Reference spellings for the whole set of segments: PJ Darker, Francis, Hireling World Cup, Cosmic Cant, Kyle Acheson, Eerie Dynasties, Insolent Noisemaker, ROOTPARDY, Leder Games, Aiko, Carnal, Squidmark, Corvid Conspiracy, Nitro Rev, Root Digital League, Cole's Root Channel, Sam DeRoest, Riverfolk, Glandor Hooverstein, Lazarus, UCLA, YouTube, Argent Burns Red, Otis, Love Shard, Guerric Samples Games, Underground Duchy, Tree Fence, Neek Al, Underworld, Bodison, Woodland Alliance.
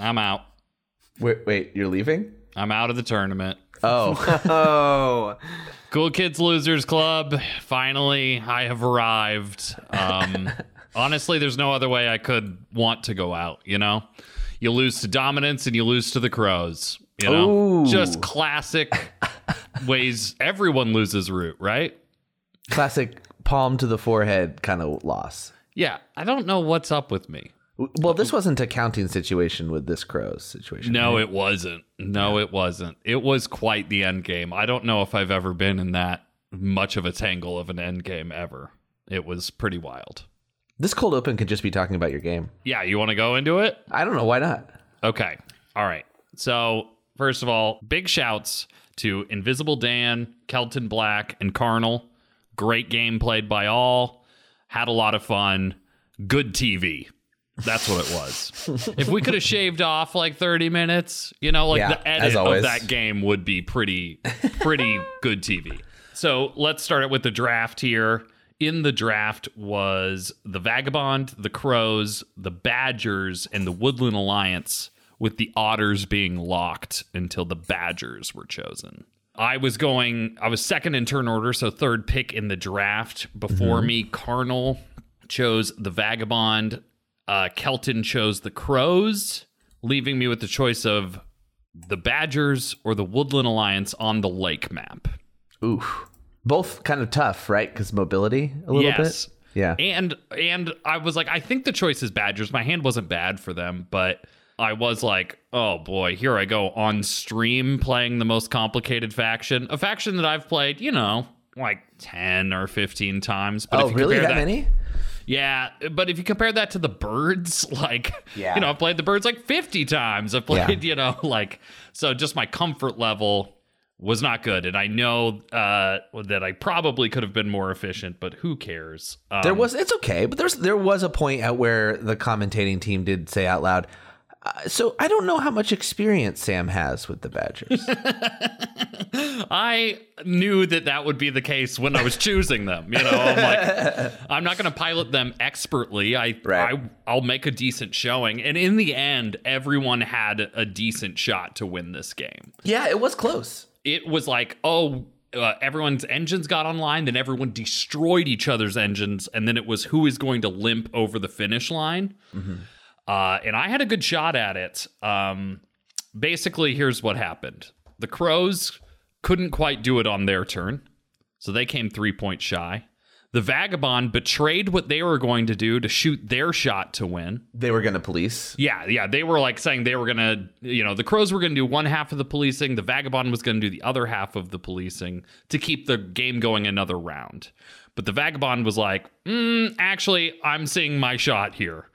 I'm out. Wait, you're leaving? I'm out of the tournament. Oh. Cool Kids Losers Club. Finally, I have arrived. Honestly, there's no other way I could want to go out, you know? You lose to Dominance and you lose to the Crows, you know? Ooh. Just classic ways everyone loses Root, right? Classic palm to the forehead kind of loss. Yeah, I don't know what's up with me. Well, this wasn't a counting situation with this Crows situation. No, right? It wasn't. No, yeah. It wasn't. It was quite the end game. I don't know if I've ever been in that much of a tangle of an end game ever. It was pretty wild. This cold open could just be talking about your game. Yeah, you want to go into it? I don't know. Why not? Okay. All right. So, first of all, big shouts to Invisible Dan, Kelton Black, and Carnal. Great game played by all. Had a lot of fun. Good TV. That's what it was. If we could have shaved off like 30 minutes, you know, like the edit of that game would be pretty good TV. So let's start it with the draft here. In the draft was the Vagabond, the Crows, the Badgers, and the Woodland Alliance, with the Otters being locked until the Badgers were chosen. I was second in turn order, so third pick in the draft. Before me, Carnal chose the Vagabond. Kelton chose the Crows, leaving me with the choice of the Badgers or the Woodland Alliance on the lake map. Oof. Both kind of tough, right? Because mobility a little bit. Yeah. And I was like, I think the choice is Badgers. My hand wasn't bad for them, but I was like, oh boy, here I go on stream playing the most complicated faction. A faction that I've played, you know, like 10 or 15 times. But really? That many? Yeah, but if you compare that to the Birds, like, you know, I've played the Birds like 50 times. I've played, you know, like, so just my comfort level was not good. And I know that I probably could have been more efficient, but who cares? It's okay. But there was a point at where the commentating team did say out loud, so I don't know how much experience Sam has with the Badgers. I knew that would be the case when I was choosing them. You know, I'm like, I'm not going to pilot them expertly. I'll make a decent showing. And in the end, everyone had a decent shot to win this game. Yeah, it was close. It was like, everyone's engines got online, then everyone destroyed each other's engines. And then it was who is going to limp over the finish line. Mm-hmm. And I had a good shot at it. Basically, here's what happened. The Crows couldn't quite do it on their turn, so they came 3 points shy. The Vagabond betrayed what they were going to do to shoot their shot to win. They were going to police. Yeah. They were like saying they were going to, you know, the Crows were going to do one half of the policing. The Vagabond was going to do the other half of the policing to keep the game going another round. But the Vagabond was like, actually, I'm seeing my shot here.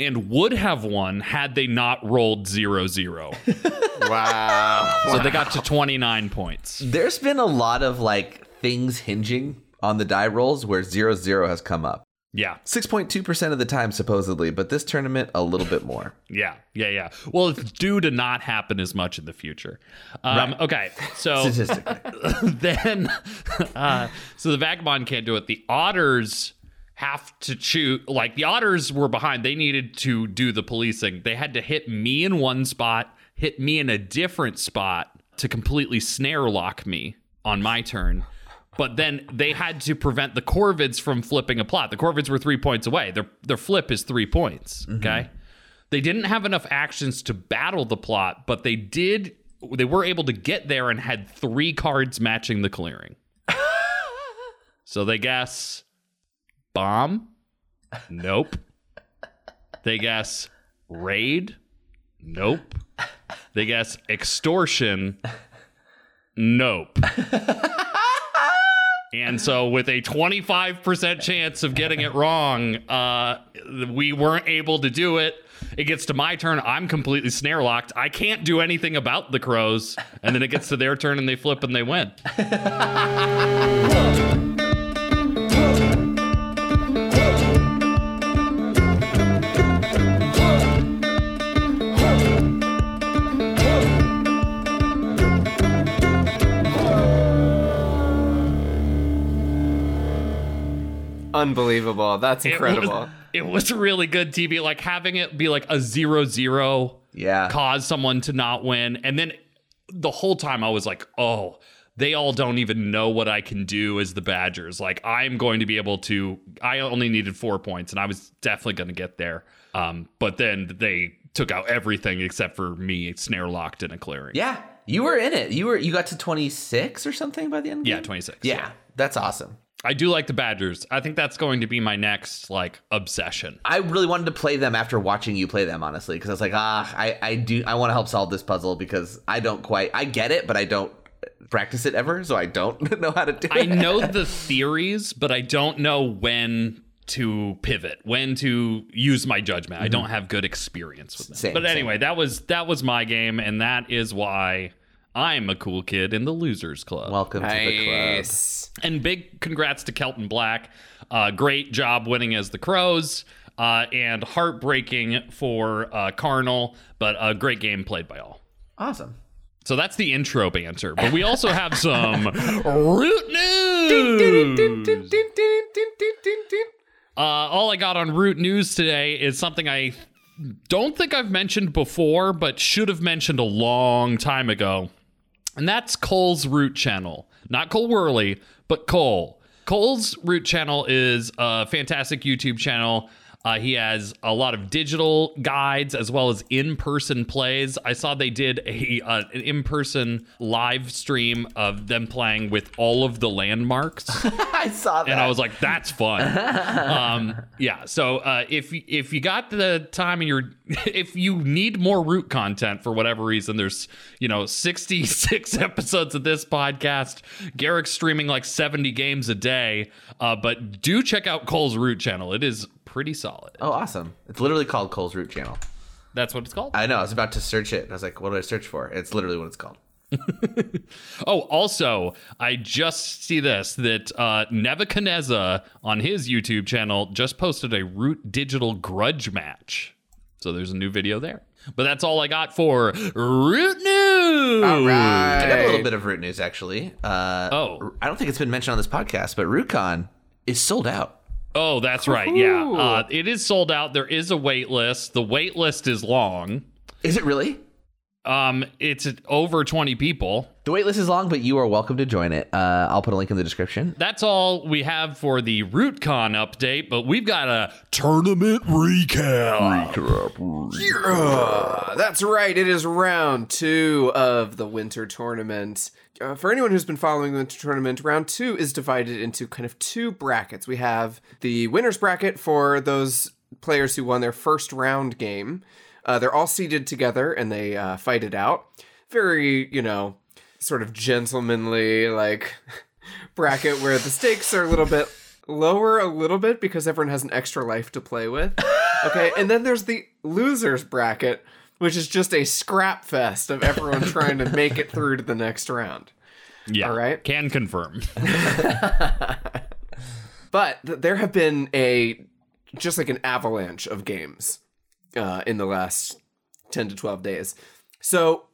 And would have won had they not rolled 0-0. Wow. So they got to 29 points. There's been a lot of like things hinging on the die rolls where 0-0 has come up. Yeah. 6.2% of the time, supposedly, but this tournament, a little bit more. Yeah. Well, it's due to not happen as much in the future. Right. Okay, so... Statistically. So the Vagabond can't do it. The Otters... have to choose, like the Otters were behind. They needed to do the policing. They had to hit me in one spot, hit me in a different spot to completely snare lock me on my turn. But then they had to prevent the Corvids from flipping a plot. The Corvids were 3 points away. Their flip is 3 points. Okay. Mm-hmm. They didn't have enough actions to battle the plot, but they were able to get there and had three cards matching the clearing. So they guess... Bomb? Nope. They guess raid? Nope. They guess extortion? Nope. And so with a 25% chance of getting it wrong, we weren't able to do it. It gets to my turn. I'm completely snare locked. I can't do anything about the Crows. And then it gets to their turn and they flip and they win. Unbelievable. That's incredible. It was really good TV. Like having it be like a 0-0 yeah, cause someone to not win. And then the whole time I was like, oh, they all don't even know what I can do as the Badgers. Like, I'm going to be able to, I only needed 4 points and I was definitely going to get there. But then they took out everything except for me, snare locked in a clearing. Yeah, you were in it. You got to 26 or something by the end of the game? Yeah, 26. Yeah, that's awesome. I do like the Badgers. I think that's going to be my next, like, obsession. I really wanted to play them after watching you play them, honestly, because I was like, I want to help solve this puzzle because I get it, but I don't practice it ever, so I don't know how to do it. I know the theories, but I don't know when to pivot, when to use my judgment. Mm-hmm. I don't have good experience with them. But anyway, that was my game, and that is why I'm a cool kid in the Losers Club. Welcome to the club. And big congrats to Kelton Black. Great job winning as the Crows, and heartbreaking for Carnal, but a great game played by all. Awesome. So that's the intro banter, but we also have some Root News. All I got on Root News today is something I don't think I've mentioned before, but should have mentioned a long time ago. And that's Cole's Root Channel. Not Cole Worley, but Cole. Cole's Root Channel is a fantastic YouTube channel. He has a lot of digital guides as well as in-person plays. I saw they did an in-person live stream of them playing with all of the landmarks. I saw that. And I was like, that's fun. Yeah. So if you got the time and if you need more Root content for whatever reason, there's 66 episodes of this podcast. Guerric's streaming like 70 games a day. But do check out Cole's Root Channel. It is pretty solid. Oh, awesome. It's literally called Cole's Root Channel. That's what it's called? I know. I was about to search it. I was like, what do I search for? It's literally what it's called. Oh, also, I just see that Nebuchadnezzar on his YouTube channel just posted a Root Digital grudge match. So there's a new video there. But that's all I got for Root News. All right. I got a little bit of Root News, actually. I don't think it's been mentioned on this podcast, but RootCon is sold out. Oh, that's cool. Right. Yeah. It is sold out. There is a wait list. The wait list is long. Is it really? It's over 20 people. The wait list is long, but you are welcome to join it. I'll put a link in the description. That's all we have for the RootCon update, but we've got a tournament recap. Yeah, that's right. It is round 2 of the winter tournament. For anyone who's been following the winter tournament, round 2 is divided into kind of 2 brackets. We have the winner's bracket for those players who won their first round game. They're all seated together and they fight it out. Very, sort of gentlemanly, like, bracket where the stakes are a little bit lower because everyone has an extra life to play with. Okay, and then there's the losers bracket, which is just a scrap fest of everyone trying to make it through to the next round. Yeah, all right? Can confirm. But there have been an avalanche of games in the last 10 to 12 days. So,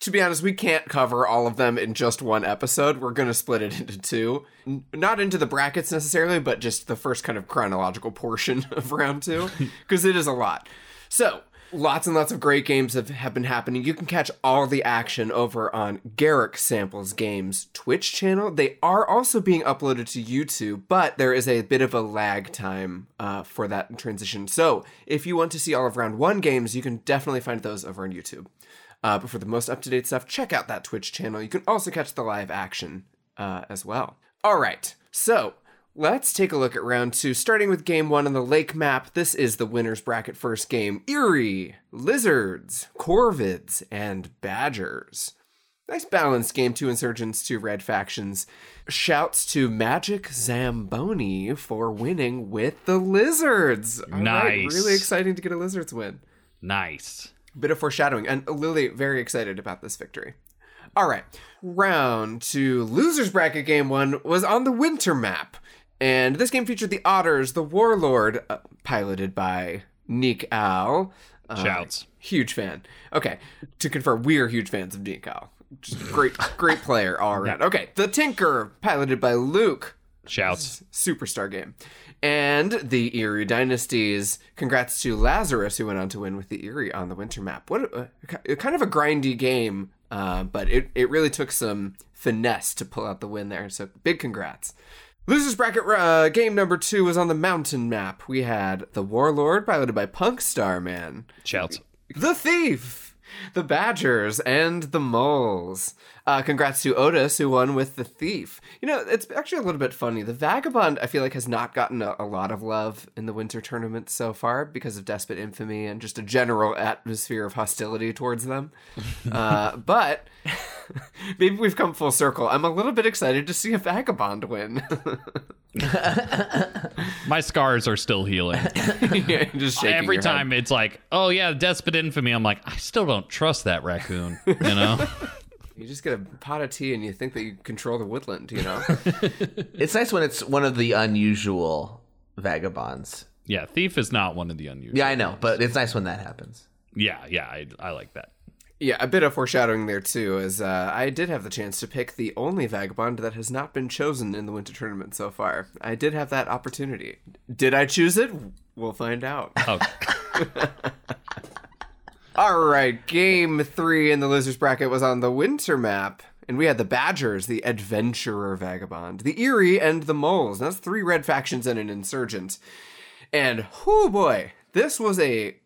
to be honest, we can't cover all of them in just one episode. We're going to split it into 2. Not into the brackets necessarily, but just the first kind of chronological portion of round 2, because it is a lot. So, lots and lots of great games have been happening. You can catch all the action over on Guerric Samples Games Twitch channel. They are also being uploaded to YouTube, but there is a bit of a lag time for that transition. So if you want to see all of round 1 games, you can definitely find those over on YouTube. But for the most up-to-date stuff, check out that Twitch channel. You can also catch the live action as well. All right, so let's take a look at round 2, starting with game 1 on the lake map. This is the winner's bracket first game. Eerie, Lizards, Corvids, and Badgers. Nice balanced game, 2 Insurgents, 2 Red Factions. Shouts to Magic Zamboni for winning with the Lizards. All nice. Right, really exciting to get a Lizards win. Nice. Bit of foreshadowing, and Lily very excited about this victory. All right, round 2, loser's bracket game 1 was on the winter map. And this game featured the Otters, the Warlord, piloted by Neek Al. Shouts. Huge fan. Okay, to confirm, we're huge fans of Neek Al. Just great player all around. Yeah. Okay, the Tinker, piloted by Luke. Shouts. Superstar game. And the Eerie Dynasties. Congrats to Lazarus, who went on to win with the Eerie on the winter map. What a kind of a grindy game, but it really took some finesse to pull out the win there. So big congrats. Losers bracket game number 2 was on the mountain map. We had the Warlord, piloted by Punk Star Man. Shouts. The Thief, the Badgers, and the Moles. Congrats to Otis, who won with the Thief. You know, it's actually a little bit funny. The Vagabond, I feel like, has not gotten a lot of love in the winter tournament so far because of Despot Infamy and just a general atmosphere of hostility towards them. But maybe we've come full circle. I'm a little bit excited to see a Vagabond win. My scars are still healing. Yeah, just shaking every time head. It's like, oh yeah, Despot Infamy. I'm like, I still don't trust that raccoon, you know. You just get a pot of tea and you think that you control the woodland, you know. It's nice when it's one of the unusual vagabonds. Yeah, Thief is not one of the unusual. Yeah, I know, but it's nice when that happens. Yeah, I like that. Yeah, a bit of foreshadowing there, too, as I did have the chance to pick the only Vagabond that has not been chosen in the Winter Tournament so far. I did have that opportunity. Did I choose it? We'll find out. Oh. All right, game 3 in the Losers Bracket was on the Winter map, and we had the Badgers, the Adventurer Vagabond, the Eerie, and the Moles. That's 3 red factions and an insurgent. And, oh boy, this was a...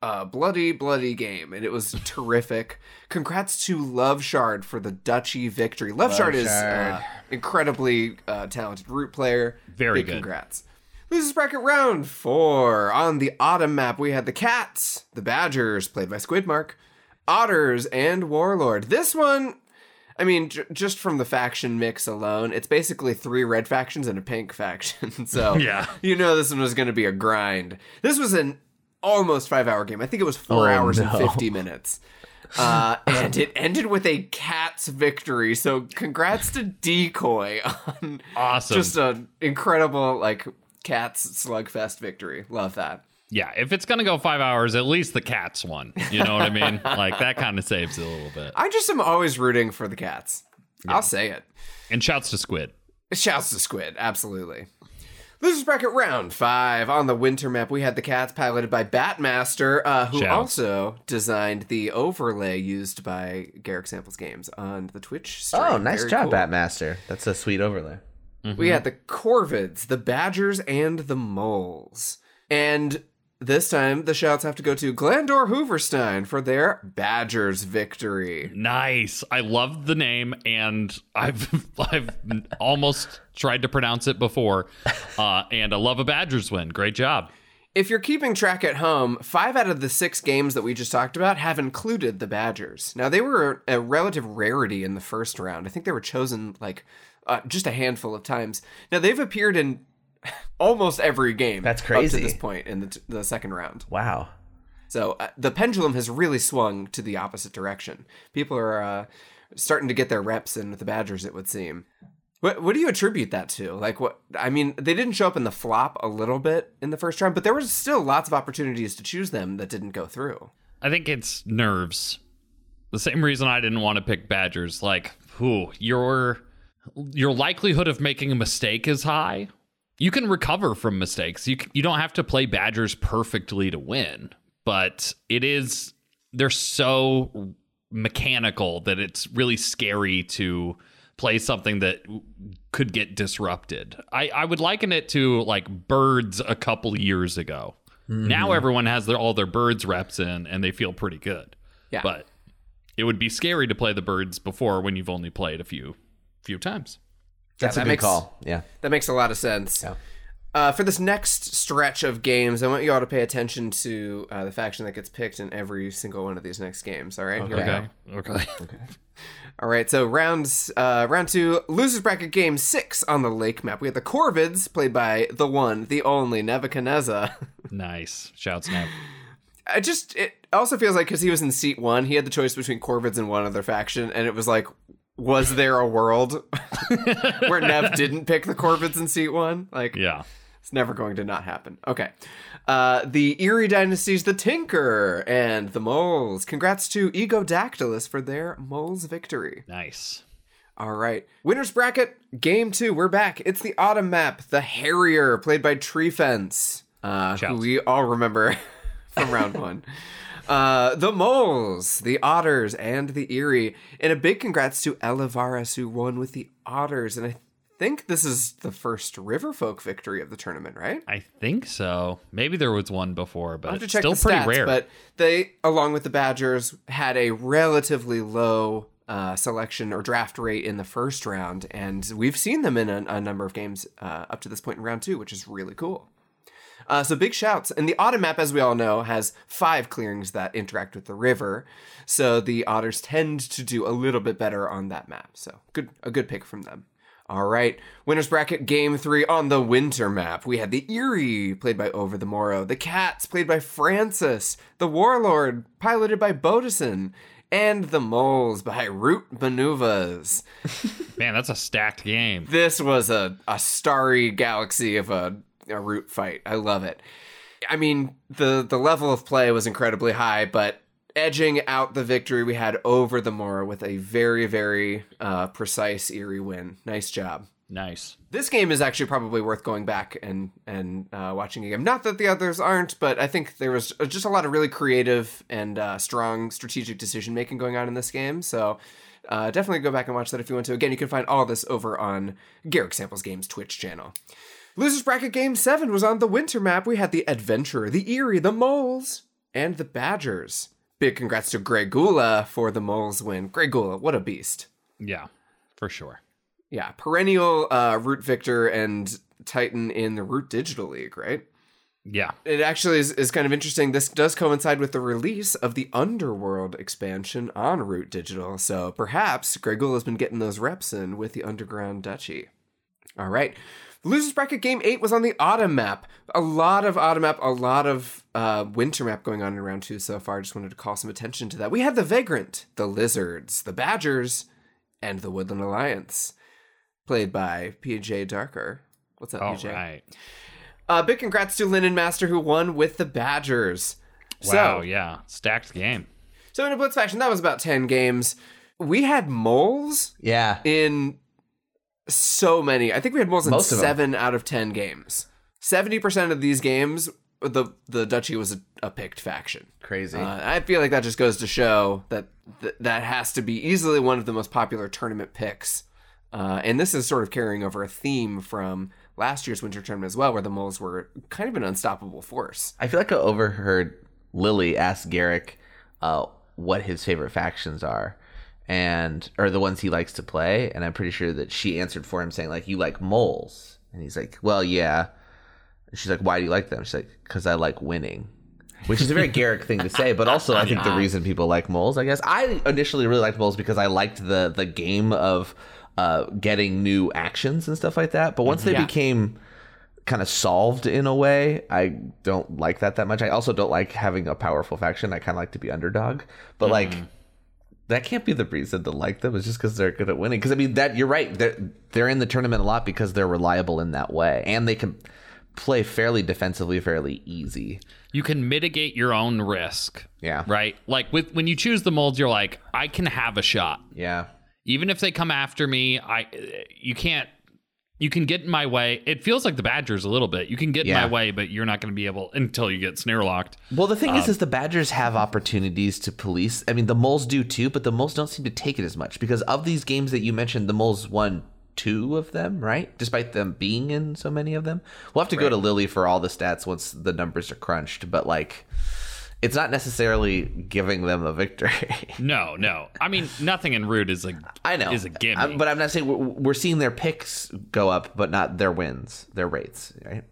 bloody game, and it was terrific. Congrats to Love Shard for the duchy victory. Love Shard is incredibly talented root player. Very big good. Congrats. Losers bracket round 4. On the autumn map, we had the Cats, the Badgers, played by Squidmark, Otters, and Warlord. This one, I mean, just from the faction mix alone, it's basically 3 red factions and a pink faction. So yeah. You know this one was going to be a grind. This was an almost 5-hour game. I think it was 4 hours and 50 minutes. And it ended with a Cats victory. So congrats to Decoy on just an incredible Cats slugfest victory. Love that. Yeah, if it's going to go 5 hours, at least the Cats won. You know what I mean? That kind of saves it a little bit. I just am always rooting for the Cats. Yeah. I'll say it. And shouts to Squid. Shouts to Squid, absolutely. Losers bracket round 5. On the winter map, we had the Cats, piloted by Batmaster, who also designed the overlay used by Guerric Samples Games on the Twitch stream. Oh, nice job, cool. Batmaster. That's a sweet overlay. Mm-hmm. We had the Corvids, the Badgers, and the Moles. And this time, the shouts have to go to Glandor Hooverstein for their Badgers victory. Nice. I loved the name, and I've almost tried to pronounce it before. And I love a Badgers win. Great job. If you're keeping track at home, 5 out of the 6 games that we just talked about have included the Badgers. Now, they were a relative rarity in the first round. I think they were chosen just a handful of times. Now, they've appeared in almost every game. That's crazy. Up to this point in the second round. Wow. So the pendulum has really swung to the opposite direction. People are starting to get their reps in with the Badgers, it would seem. What do you attribute that to? I mean, they didn't show up in the flop a little bit in the first round, but there was still lots of opportunities to choose them that didn't go through. I think it's nerves. The same reason I didn't want to pick Badgers. Your likelihood of making a mistake is high. You can recover from mistakes. You don't have to play Badgers perfectly to win, but they're so mechanical that it's really scary to play something that could get disrupted. I would liken it to birds a couple years ago. Mm. Now everyone has all their birds reps in and they feel pretty good. Yeah. But it would be scary to play the birds before when you've only played a few times. That's a good call. Yeah. That makes a lot of sense. Yeah. For this next stretch of games, I want you all to pay attention to the faction that gets picked in every single one of these next games. All right? Okay. Okay. All right. So round 2, Losers Bracket Game 6 on the lake map. We have the Corvids, played by the one, the only, Nebuchadnezzar. Nice. Shouts, Nev. It also feels like because he was in seat 1, he had the choice between Corvids and one other faction, and it was was there a world where Nev didn't pick the Corvids in seat 1? Yeah. It's never going to not happen. Okay. The Eerie Dynasties, the Tinker, and the Moles. Congrats to Egodactylus for their Moles victory. Nice. All right. Winner's bracket, game 2. We're back. It's the autumn map, the Harrier, played by Tree Fence, who we all remember from round 1. The Moles, the Otters, and the Eerie. And a big congrats to Elvaras, who won with the Otters. And I think this is the first Riverfolk victory of the tournament, right? I think so. Maybe there was one before, but it's still pretty rare. But they, along with the Badgers, had a relatively low selection or draft rate in the first round, and we've seen them in a number of games up to this point in round 2, which is really cool. So big shouts. And the autumn map, as we all know, has 5 clearings that interact with the river, so the Otters tend to do a little bit better on that map. So a good pick from them. All right, winner's bracket game 3 on the winter map. We had the Eerie, played by Over the Morrow, the Cats, played by Francis, the Warlord, piloted by Bodison, and the Moles by Root Manuvas. Man, that's a stacked game. This was a starry galaxy of a root fight. I love it. I mean, the level of play was incredibly high, but edging out the victory, we had Over the Morrow with a very, very precise Eerie win. Nice job. Nice. This game is actually probably worth going back and watching again. Not that the others aren't, but I think there was just a lot of really creative and strong strategic decision-making going on in this game. So definitely go back and watch that if you want to. Again, you can find all this over on Guerric Samples Games' Twitch channel. Losers Bracket Game 7 was on the winter map. We had the Adventurer, the Eerie, the Moles, and the Badgers. Big congrats to Grey Gula for the Moles win. Grey Gula, what a beast. Yeah, for sure. Yeah, perennial Root Victor and Titan in the Root Digital League, right? Yeah. It actually is kind of interesting. This does coincide with the release of the Underworld expansion on Root Digital, so perhaps Grey Gula's been getting those reps in with the Underground Duchy. All right. Losers Bracket Game 8 was on the Autumn map. A lot of Autumn map, a lot of Winter map going on in round 2 so far. I just wanted to call some attention to that. We had the Vagrant, the Lizards, the Badgers, and the Woodland Alliance, played by PJ Darker. What's up, PJ? All right. Big congrats to Linen Master, who won with the Badgers. Wow, so, yeah. Stacked game. So in a blitz fashion, that was about 10 games. We had Moles in so many. I think we had Moles in 7 out of 10 games. 70% of these games, the Duchy was a picked faction. Crazy. I feel like that just goes to show that that has to be easily one of the most popular tournament picks. And this is sort of carrying over a theme from last year's winter tournament as well, where the Moles were kind of an unstoppable force. I feel like I overheard Lily ask Guerric what his favorite factions are, and or the ones he likes to play. And I'm pretty sure that she answered for him saying, like, you like Moles. And he's like, well, yeah. And she's like, why do you like them? She's like, because I like winning. Which is a very Guerric thing to say, but also I think the reason people like Moles, I guess. I initially really liked Moles because I liked the game of getting new actions and stuff like that, but once they became kind of solved in a way, I don't like that much. I also don't like having a powerful faction. I kind of like to be underdog, but like that can't be the reason to like them. It's just because they're good at winning. Because I mean, that you're right, they're in the tournament a lot because they're reliable in that way, and they can play fairly defensively, fairly easy. You can mitigate your own risk. Yeah, right. Like when you choose the Moles, you're like, I can have a shot. Yeah. Even if they come after me, you can get in my way. It feels like the Badgers a little bit. You can get in my way, but you're not going to be able until you get snare locked. Well, the thing is the Badgers have opportunities to police. I mean, the Moles do too, but the Moles don't seem to take it as much, because of these games that you mentioned, the Moles won 2 of them, right? Despite them being in so many of them. We'll have to go to Lily for all the stats once the numbers are crunched, but like, it's not necessarily giving them a victory. No. I mean, nothing in Root is a gimme. But I'm not saying we're seeing their picks go up, but not their wins, their rates, right?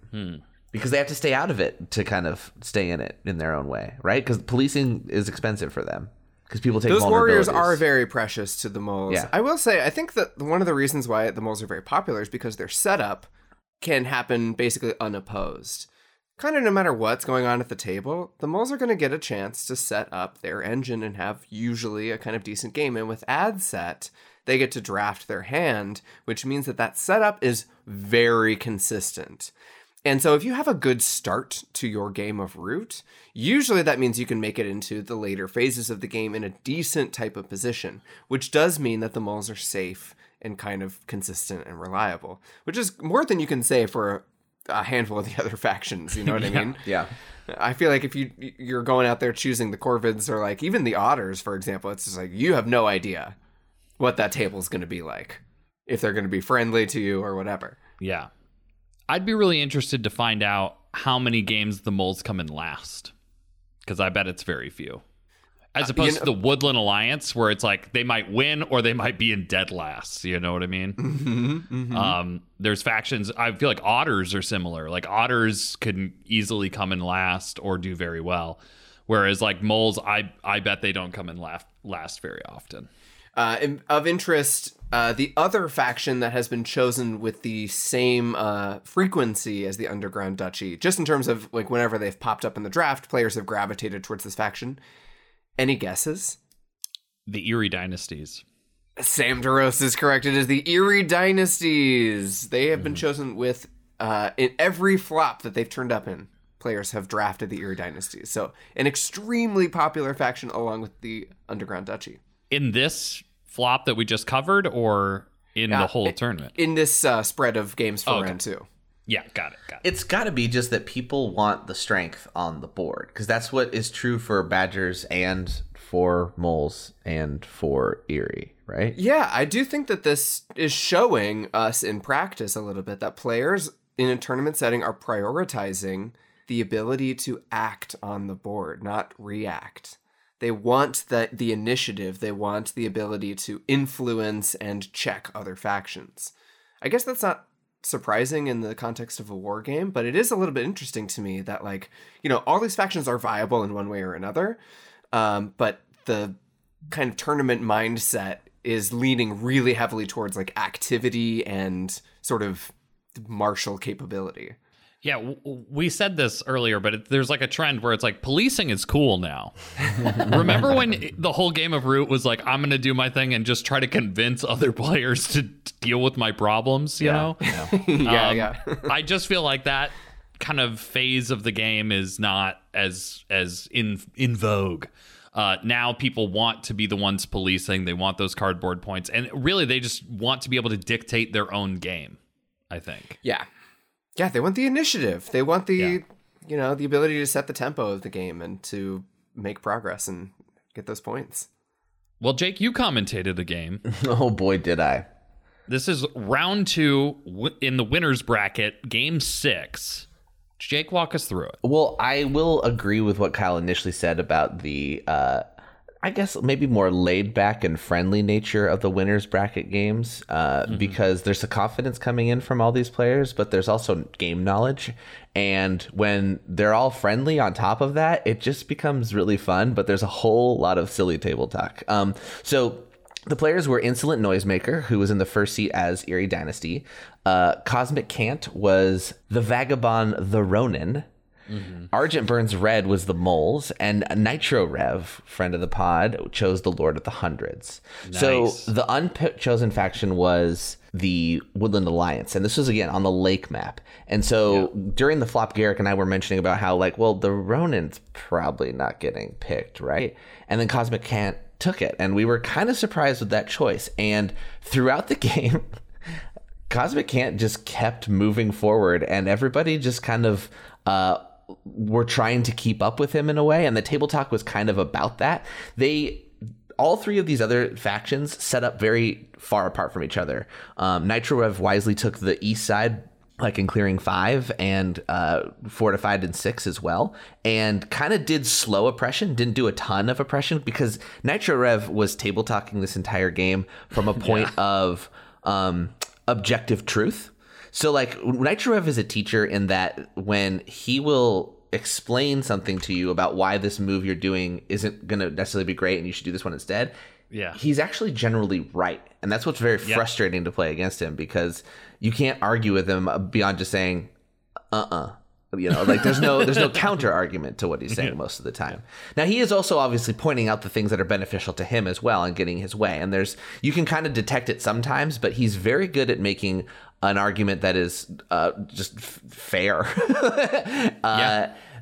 Because they have to stay out of it to kind of stay in it in their own way, right? Because policing is expensive for them. Because people take those warriors are very precious to the Moles. Yeah. I will say, I think that one of the reasons why the Moles are very popular is because their setup can happen basically unopposed. Kind of no matter what's going on at the table, the Moles are going to get a chance to set up their engine and have usually a kind of decent game. And with ad set, they get to draft their hand, which means that setup is very consistent. And so if you have a good start to your game of Root, usually that means you can make it into the later phases of the game in a decent type of position, which does mean that the Moles are safe and kind of consistent and reliable, which is more than you can say for a handful of the other factions. You know what I mean? Yeah. I feel like if you're going out there choosing the Corvids or like even the Otters, for example, it's just like you have no idea what that table is going to be like, if they're going to be friendly to you or whatever. Yeah. I'd be really interested to find out how many games the moles come in last, because I bet it's very few. As opposed to the Woodland Alliance, where it's like they might win or they might be in dead last. You know what I mean? There's factions. I feel like Otters are similar. Like Otters could easily come in last or do very well, whereas like moles, I bet they don't come in last very often. Of interest, the other faction that has been chosen with the same frequency as the Underground Duchy, just in terms of like whenever they've popped up in the draft, players have gravitated towards this faction. Any guesses? The Eerie Dynasties. Sam DeRoest is correct. It is the Eerie Dynasties. They have been chosen with, in every flop that they've turned up in, players have drafted the Eerie Dynasties. So an extremely popular faction along with the Underground Duchy. In this flop that we just covered or in the whole tournament? In this spread of games for round two. Yeah, got it. It's got to be just that people want the strength on the board, because that's what is true for Badgers and for Moles and for Eerie, right? Yeah, I do think that this is showing us in practice a little bit that players in a tournament setting are prioritizing the ability to act on the board, not react. They want the initiative. They want the ability to influence and check other factions. I guess that's not surprising in the context of a war game, but it is a little bit interesting to me that, like, you know, all these factions are viable in one way or another, but the kind of tournament mindset is leaning really heavily towards like activity and sort of martial capability. Yeah, we said this earlier, but there's like a trend where it's like policing is cool now. Remember when the whole game of Root was like, I'm going to do my thing and just try to convince other players to deal with my problems, you know? Yeah, I just feel like that kind of phase of the game is not as in vogue. Now people want to be the ones policing. They want those cardboard points. And really, they just want to be able to dictate their own game, I think. Yeah. Yeah, they want the initiative. They want the ability to set the tempo of the game and to make progress and get those points. Well, Jake, you commentated a game. Oh, boy, did I. This is round two in the winner's bracket, game 6. Jake, walk us through it. Well, I will agree with what Kyle initially said about the, I guess, maybe more laid back and friendly nature of the winner's bracket games, because there's a confidence coming in from all these players, but there's also game knowledge. And when they're all friendly on top of that, it just becomes really fun, but there's a whole lot of silly table talk. So the players were Insolent Noisemaker, who was in the first seat as Eerie Dynasty. Cosmic Cant was the Vagabond, the Ronin. Argent Burns Red was the Moles, and Nitro Rev, friend of the pod, chose the Lord of the Hundreds. Nice. So the unchosen faction was the Woodland Alliance, and this was again on the lake map. And so during the flop, Guerric and I were mentioning about how, like, well, the Ronin's probably not getting picked, right? And then Cosmic Cant took it, and we were kind of surprised with that choice. And throughout the game, Cosmic Cant just kept moving forward, and everybody just kind of were trying to keep up with him in a way, and the table talk was kind of about that. All three of these other factions set up very far apart from each other. Nitro Rev wisely took the east side, like in clearing 5, and fortified in 6 as well, and kind of did slow oppression, didn't do a ton of oppression, because Nitro Rev was table talking this entire game from a point of objective truth. So, like, Nitro-Rev is a teacher in that when he will explain something to you about why this move you're doing isn't going to necessarily be great and you should do this one instead, he's actually generally right. And that's what's very frustrating to play against him, because you can't argue with him beyond just saying, You know, like, there's no counter argument to what he's saying most of the time. Now, he is also obviously pointing out the things that are beneficial to him as well and getting his way. And you can kind of detect it sometimes, but he's very good at making an argument that is just fair.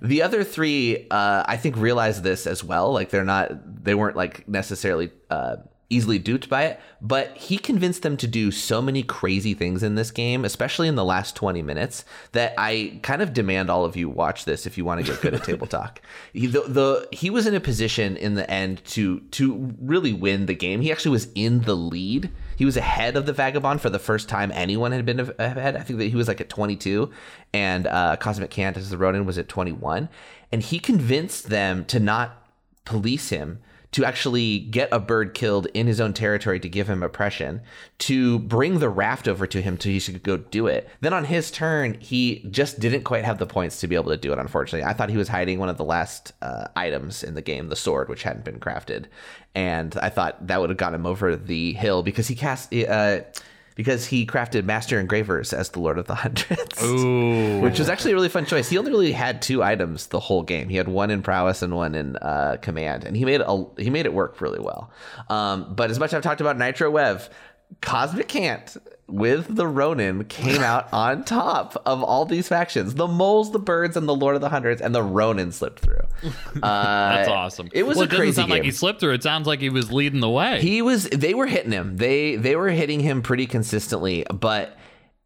The other three, I think, realized this as well. Like, they weren't like necessarily easily duped by it, but he convinced them to do so many crazy things in this game, especially in the last 20 minutes, that I kind of demand all of you watch this if you want to get good at table talk. He was in a position in the end to really win the game. He actually was in the lead. He was ahead of the Vagabond for the first time anyone had been ahead. I think that he was like at 22, and Cosmic Cant as the Ronin was at 21, and he convinced them to not police him, to actually get a bird killed in his own territory to give him oppression, to bring the raft over to him so he should go do it. Then on his turn, he just didn't quite have the points to be able to do it, unfortunately. I thought he was hiding one of the last items in the game, the sword, which hadn't been crafted. And I thought that would have got him over the hill because he crafted Master Engravers as the Lord of the Hundreds. Ooh. Which was actually a really fun choice. He only really had two items the whole game. He had one in Prowess and one in Command, and he made it work really well. But as much as I've talked about Nitro Rev, Cosmic Cant with the Ronin came out on top of all these factions. The Moles, the Birds, and the Lord of the Hundreds, and the Ronin slipped through. That's awesome. It was a crazy game. It doesn't sound like he slipped through. It sounds like he was leading the way. They were hitting him. They were hitting him pretty consistently, but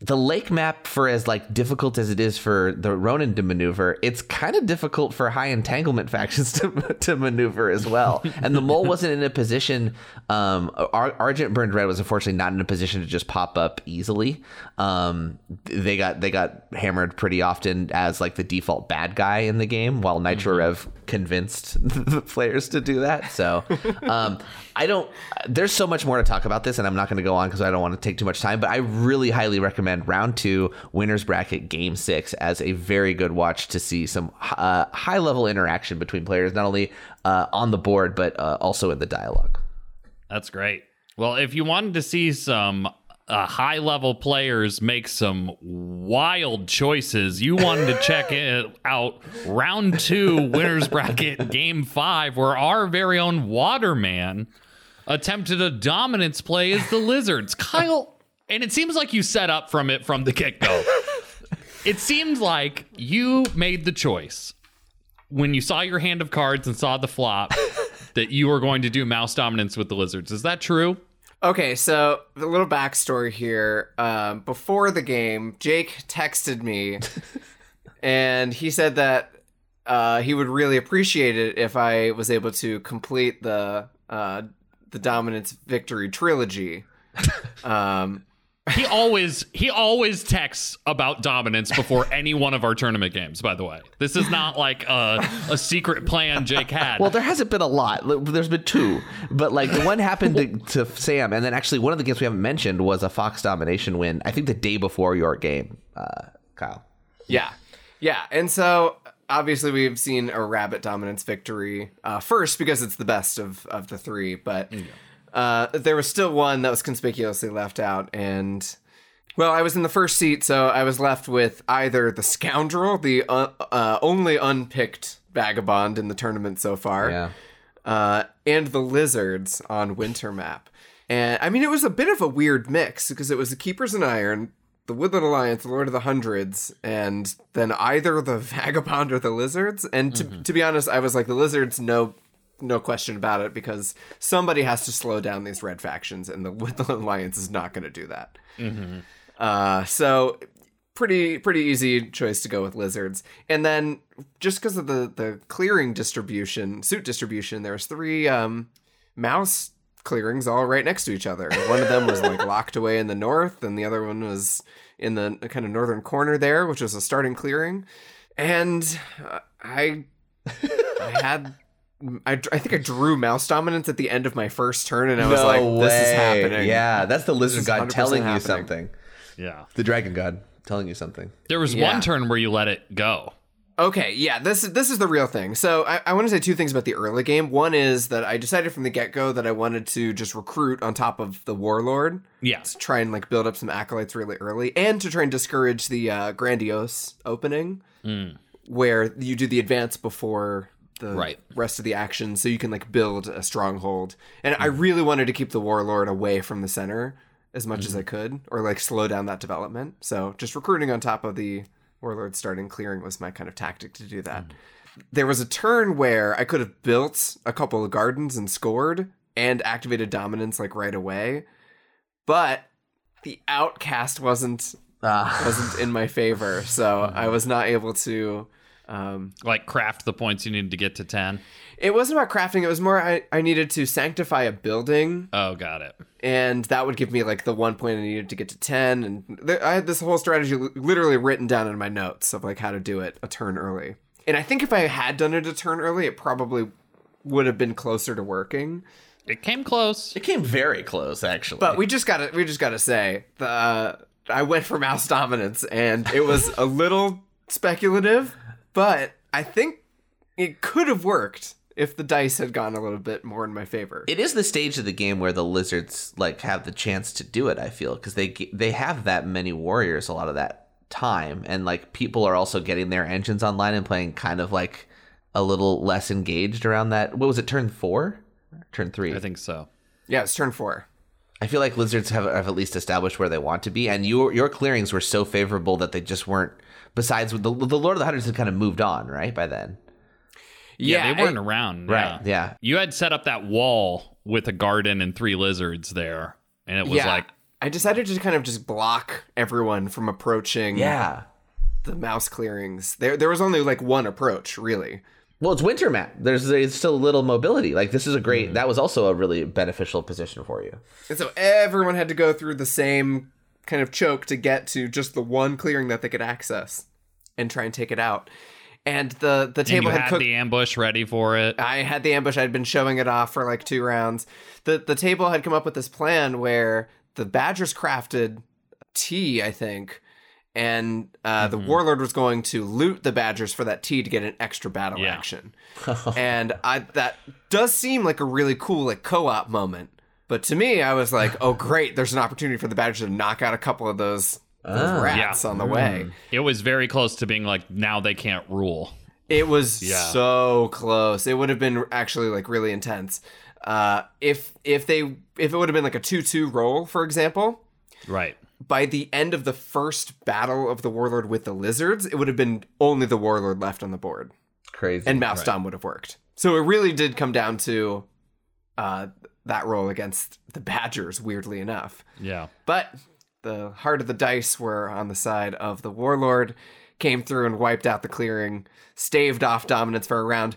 the lake map, for as like difficult as it is for the Ronin to maneuver, it's kind of difficult for high entanglement factions to maneuver as well. And the Mole wasn't in a position. Argent Burned Red was unfortunately not in a position to just pop up easily. They got hammered pretty often as like the default bad guy in the game, while Nitro Rev convinced the players to do that. So there's so much more to talk about this, and I'm not going to go on because I don't want to take too much time, but I really highly recommend Round 2 Winner's Bracket Game 6 as a very good watch to see some high level interaction between players, not only on the board but also in the dialogue. That's great. Well, if you wanted to see some high level players make some wild choices, you wanted to check it out. Round 2 Winner's Bracket Game 5, where our very own Waterman attempted a dominance play as the Lizards. Kyle, and it seems like you set up from it from the get-go. It seems like you made the choice when you saw your hand of cards and saw the flop that you were going to do mouse dominance with the Lizards. Is that true? Okay, so a little backstory here. Before the game, Jake texted me, and he said that he would really appreciate it if I was able to complete the Dominance Victory Trilogy. He always texts about dominance before any one of our tournament games, by the way. This is not like a secret plan Jake had. Well, there hasn't been a lot. There's been two. But like the one happened to Sam. And then actually one of the games we haven't mentioned was a Fox domination win, I think the day before your game, Kyle. Yeah. Yeah. And so obviously we've seen a rabbit dominance victory first because it's the best of the three. But yeah. There was still one that was conspicuously left out, and, well, I was in the first seat, so I was left with either the Scoundrel, the only unpicked Vagabond in the tournament so far, and the Lizards on Winter Map. And, I mean, it was a bit of a weird mix, because it was the Keepers in Iron, the Woodland Alliance, the Lord of the Hundreds, and then either the Vagabond or the Lizards. And to be honest, I was like, the Lizards, no question about it, because somebody has to slow down these red factions, and the Woodland Alliance is not going to do that. So pretty easy choice to go with Lizards. And then just because of the clearing distribution, suit distribution, there's three mouse clearings all right next to each other. One of them was like locked away in the north, and the other one was in the kind of northern corner there, which was a starting clearing. And I think I drew mouse dominance at the end of my first turn, and I was this is happening. Yeah, that's the lizard god telling you something. Yeah. The dragon god telling you something. There was one turn where you let it go. Okay, yeah, this is the real thing. So I want to say two things about the early game. One is that I decided from the get-go that I wanted to just recruit on top of the warlord. Yeah. To try and like build up some acolytes really early, and to try and discourage the grandiose opening, where you do the advance before the rest of the action, so you can like build a stronghold. And I really wanted to keep the warlord away from the center as much as I could, or like slow down that development. So just recruiting on top of the warlord starting clearing was my kind of tactic to do that. There was a turn where I could have built a couple of gardens and scored, and activated dominance like right away. But the outcast wasn't in my favor, so I was not able to craft the points you needed to get to 10. It wasn't about crafting, it was more I needed to sanctify a building. Oh, got it. And that would give me like the 1 point I needed to get to 10, and I had this whole strategy literally written down in my notes of like how to do it a turn early. And I think if I had done it a turn early, it probably would have been closer to working. It came close. It came very close, actually. But we just gotta say, I went for mouse dominance, and it was a little speculative, but I think it could have worked if the dice had gone a little bit more in my favor. It is the stage of the game where the lizards like have the chance to do it, I feel, because they have that many warriors a lot of that time, and like people are also getting their engines online and playing kind of like a little less engaged around that. What was it, turn 4? Turn 3. I think so. Yeah, it's turn 4. I feel like lizards have at least established where they want to be, and your clearings were so favorable that they just weren't. Besides, the Lord of the Hunters had kind of moved on, right, by then? Yeah, they weren't around. Right, yeah. You had set up that wall with a garden and 3 lizards there, and it was like... I decided to kind of just block everyone from approaching the mouse clearings. There was only, like, one approach, really. Well, it's winter map. There's still little mobility. Like, this is a great... Mm-hmm. That was also a really beneficial position for you. And so everyone had to go through the same... kind of choke to get to just the one clearing that they could access and try and take it out. And the table had cooked the ambush ready for it. I had the ambush. I'd been showing it off for like 2 rounds. The table had come up with this plan where the Badgers crafted tea, I think, and the Warlord was going to loot the Badgers for that tea to get an extra battle action. And that does seem like a really cool like co-op moment. But to me, I was like, oh, great. There's an opportunity for the Badger to knock out a couple of those rats on the way. It was very close to being like, now they can't rule. It was so close. It would have been actually like really intense. If it would have been like a 2-2 roll, for example. Right. By the end of the first battle of the Warlord with the lizards, it would have been only the Warlord left on the board. Crazy. And Mouse Dom would have worked. So it really did come down to... that roll against the Badgers, weirdly enough. Yeah. But the heart of the dice were on the side of the Warlord, came through and wiped out the clearing, staved off dominance for a round.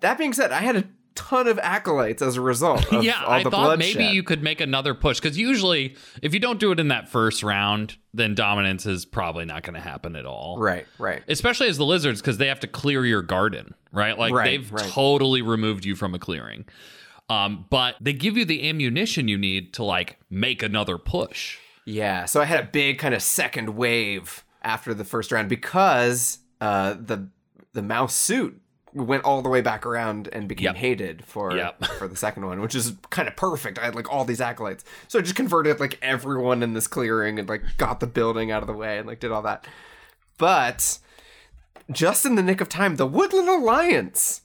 That being said, I had a ton of acolytes as a result of all the bloodshed. Yeah, I thought maybe you could make another push, because usually if you don't do it in that first round, then dominance is probably not going to happen at all. Right. Especially as the lizards, because they have to clear your garden, right? Like they've totally removed you from a clearing. But they give you the ammunition you need to, like, make another push. Yeah, so I had a big kind of second wave after the first round because the mouse suit went all the way back around and became hated for the second one, which is kind of perfect. I had, like, all these acolytes. So I just converted, like, everyone in this clearing and, like, got the building out of the way and, like, did all that. But just in the nick of time, the Woodland Alliance...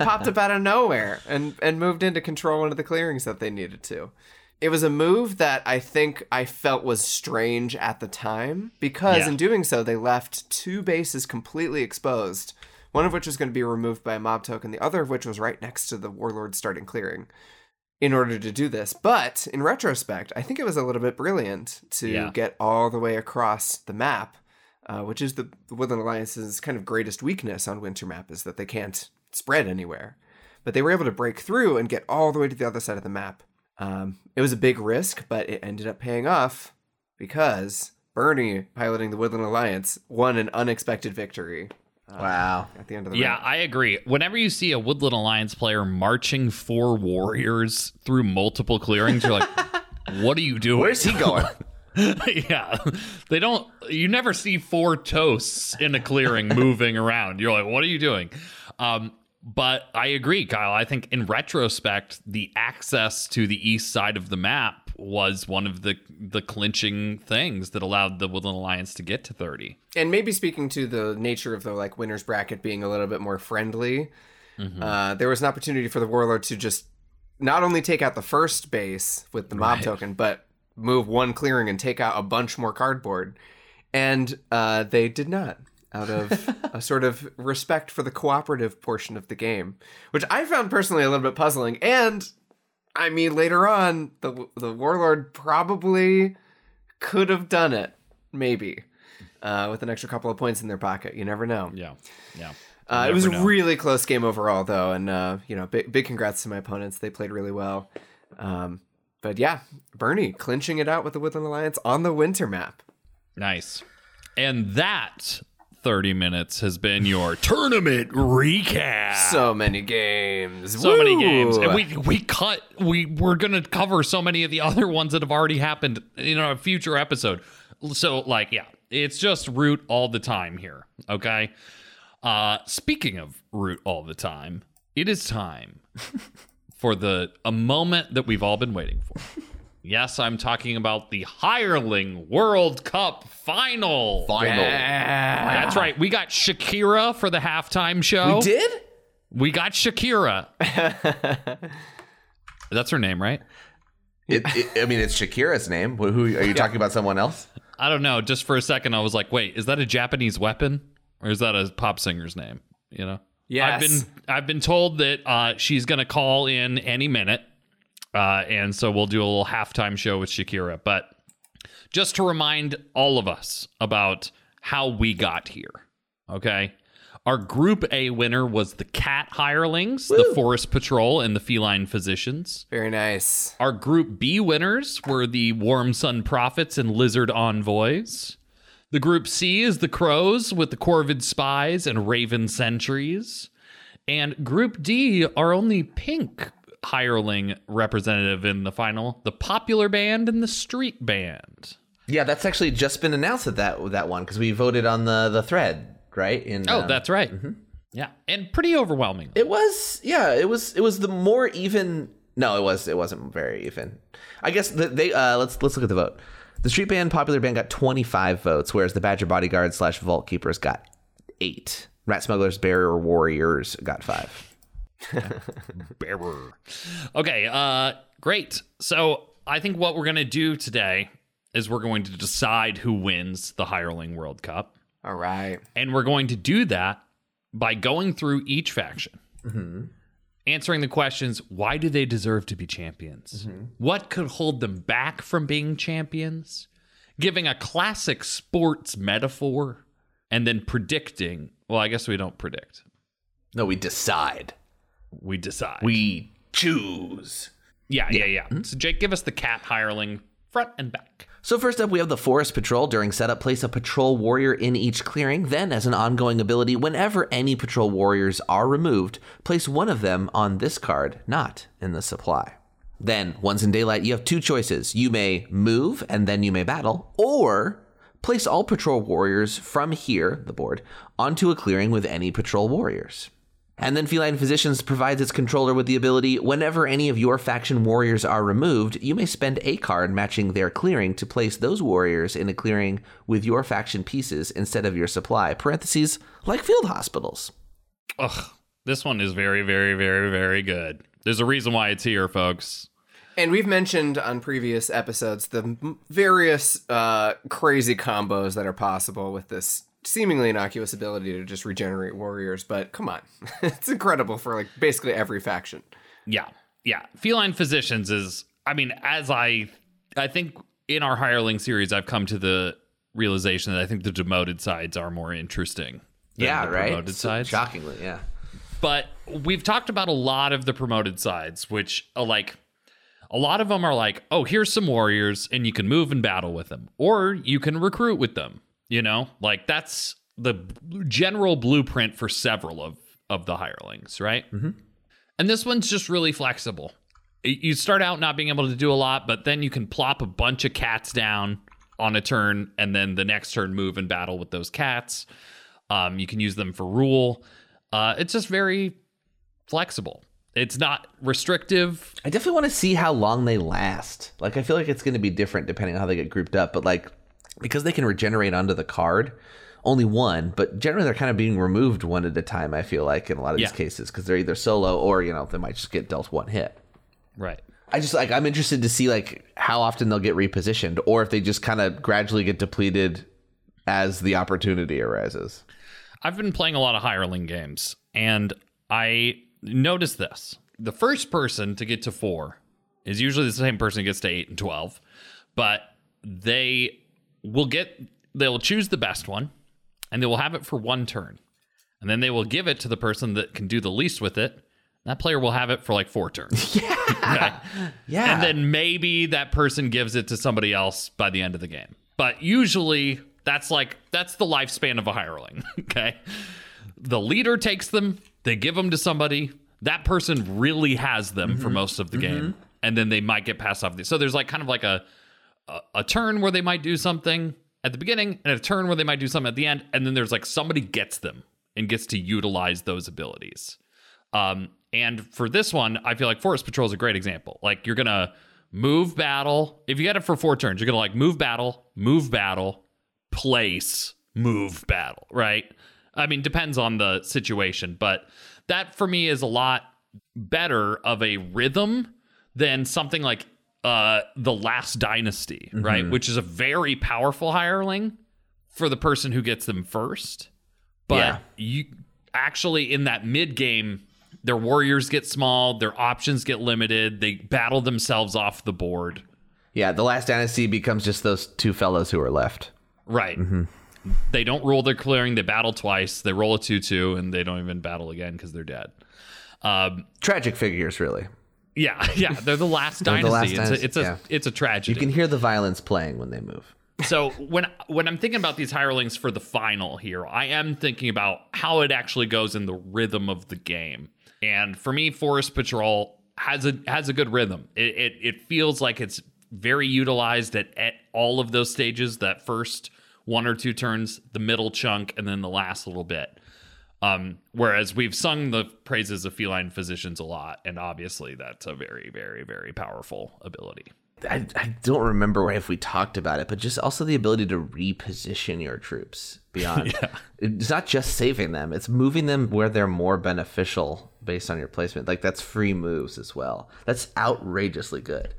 popped up out of nowhere and moved into control one of the clearings that they needed to. It was a move that I think I felt was strange at the time because in doing so, they left 2 bases completely exposed, one of which was going to be removed by a mob token, the other of which was right next to the Warlord starting clearing in order to do this. But in retrospect, I think it was a little bit brilliant to get all the way across the map, which is the Woodland Alliance's kind of greatest weakness on Winter Map is that they can't spread anywhere, but they were able to break through and get all the way to the other side of the map. It was a big risk, but it ended up paying off because Bernie, piloting the Woodland Alliance, won an unexpected victory. Wow. At the end of the round. I agree. Whenever you see a Woodland Alliance player marching 4 warriors through multiple clearings, you're like, what are you doing? Where's he going? They don't, you never see 4 toasts in a clearing moving around. You're like, what are you doing? But I agree, Kyle. I think in retrospect, the access to the east side of the map was one of the clinching things that allowed the Woodland Alliance to get to 30. And maybe speaking to the nature of the like winner's bracket being a little bit more friendly, there was an opportunity for the Warlord to just not only take out the first base with the mob token, but move one clearing and take out a bunch more cardboard. And they did not. Out of a sort of respect for the cooperative portion of the game, which I found personally a little bit puzzling and I mean, later on, the warlord probably could have done it, maybe, with an extra couple of points in their pocket. You never know. Yeah. It was a really close game overall, though, and big congrats to my opponents. They played really well. But yeah, Bernie clinching it out with the Woodland Alliance on the winter map. Nice. And that 30 minutes has been your tournament recap. So many games. And we're going to cover so many of the other ones that have already happened in a future episode. So it's just Root all the time here. Okay. Speaking of Root all the time, it is time for a moment that we've all been waiting for. Yes, I'm talking about the Hireling World Cup Final. Yeah. That's right. We got Shakira for the halftime show. We did? We got Shakira. That's her name, right? It's Shakira's name. Who are you talking about? Someone else? I don't know. Just for a second, I was like, wait, is that a Japanese weapon? Or is that a pop singer's name? You know? Yes. I've been told that she's going to call in any minute. And so we'll do a little halftime show with Shakira. But just to remind all of us about how we got here, okay? Our Group A winner was the Cat Hirelings, Woo! The Forest Patrol, and the Feline Physicians. Very nice. Our Group B winners were the Warm Sun Prophets and Lizard Envoys. The Group C is the Crows with the Corvid Spies and Raven Sentries. And Group D, our only pink Hireling representative in the final, the Popular Band and the Street Band. Yeah, that's actually just been announced at that one, because we voted on the thread, right? That's right. Mm-hmm. Yeah, and pretty overwhelming. It was the more even. No, it wasn't very even. I guess they let's look at the vote. The Street Band, Popular Band got 25 votes, whereas the Badger Bodyguard / Vault Keepers got 8. Rat Smugglers, Barrier Warriors got 5. Bearer. Okay, great. So I think what we're going to do today is we're going to decide who wins the Hireling World Cup. All right. And we're going to do that by going through each faction, mm-hmm. answering the questions, why do they deserve to be champions? Mm-hmm. What could hold them back from being champions? Giving a classic sports metaphor, and then predicting. Well, I guess we don't predict. No, we decide. We decide. We choose. Yeah. Mm-hmm. So, Jake, give us the Cat Hireling front and back. So, first up, we have the Forest Patrol. During setup, place a patrol warrior in each clearing. Then, as an ongoing ability, whenever any patrol warriors are removed, place one of them on this card, not in the supply. Then, once in daylight, you have two choices. You may move, and then you may battle, or place all patrol warriors from here, the board, onto a clearing with any patrol warriors. And then Feline Physicians provides its controller with the ability, whenever any of your faction warriors are removed, you may spend a card matching their clearing to place those warriors in a clearing with your faction pieces instead of your supply, parentheses, like field hospitals. Ugh, this one is very, very, very, very good. There's a reason why it's here, folks. And we've mentioned on previous episodes the various crazy combos that are possible with this seemingly innocuous ability to just regenerate warriors, but come on. It's incredible for like basically every faction. Yeah. Feline Physicians is, I think in our Hireling series, I've come to the realization that I think the demoted sides are more interesting than the promoted sides. Shockingly, yeah. But we've talked about a lot of the promoted sides, which are like, a lot of them are like, oh, here's some warriors and you can move and battle with them, or you can recruit with them. You know, like that's the general blueprint for several of the Hirelings, right? Mm-hmm. And this one's just really flexible. You start out not being able to do a lot, but then you can plop a bunch of cats down on a turn, and then the next turn move and battle with those cats. You can use them for rule. It's just very flexible. It's not restrictive. I definitely want to see how long they last. Like, I feel like it's going to be different depending on how they get grouped up, but like, because they can regenerate onto the card, only one, but generally they're kind of being removed one at a time, I feel like, in a lot of these cases, because they're either solo or, you know, they might just get dealt one hit. Right. I just like, I'm interested to see like how often they'll get repositioned, or if they just kind of gradually get depleted as the opportunity arises. I've been playing a lot of Hireling games, and I noticed this. The first person to get to 4 is usually the same person who gets to 8 and 12. But they will choose the best one, and they will have it for one turn. And then they will give it to the person that can do the least with it. That player will have it for like 4 turns. Yeah. Okay? Yeah. And then maybe that person gives it to somebody else by the end of the game. But usually that's the lifespan of a hireling. Okay. The leader takes them. They give them to somebody. That person really has them for most of the game. And then they might get passed off. So there's like kind of like a turn where they might do something at the beginning and a turn where they might do something at the end. And then there's like somebody gets them and gets to utilize those abilities. And for this one, I feel like Forest Patrol is a great example. Like you're going to move battle. If you get it for 4 turns, you're going to like move battle, place, move battle, right? I mean, depends on the situation, but that for me is a lot better of a rhythm than something like The Last Dynasty, right? Which is a very powerful hireling for the person who gets them first. But you actually in that mid game, their warriors get small, their options get limited, they battle themselves off the board. Yeah, The Last Dynasty becomes just those 2 fellows who are left. Right. They don't roll their clearing, they battle twice, they roll a 2-2, and they don't even battle again because they're dead. Tragic figures, really. Yeah, they're the last dynasty. It's a tragedy. You can hear the violins playing when they move. So when I'm thinking about these hirelings for the final here, I am thinking about how it actually goes in the rhythm of the game. And for me, Forest Patrol has a good rhythm. It feels like it's very utilized at all of those stages, that first 1 or 2 turns, the middle chunk, and then the last little bit. Whereas we've sung the praises of feline physicians a lot, and obviously that's a very, very, very powerful ability. I don't remember if we talked about it, but just also the ability to reposition your troops beyond. It's not just saving them, it's moving them where they're more beneficial based on your placement. Like that's free moves as well. That's outrageously good.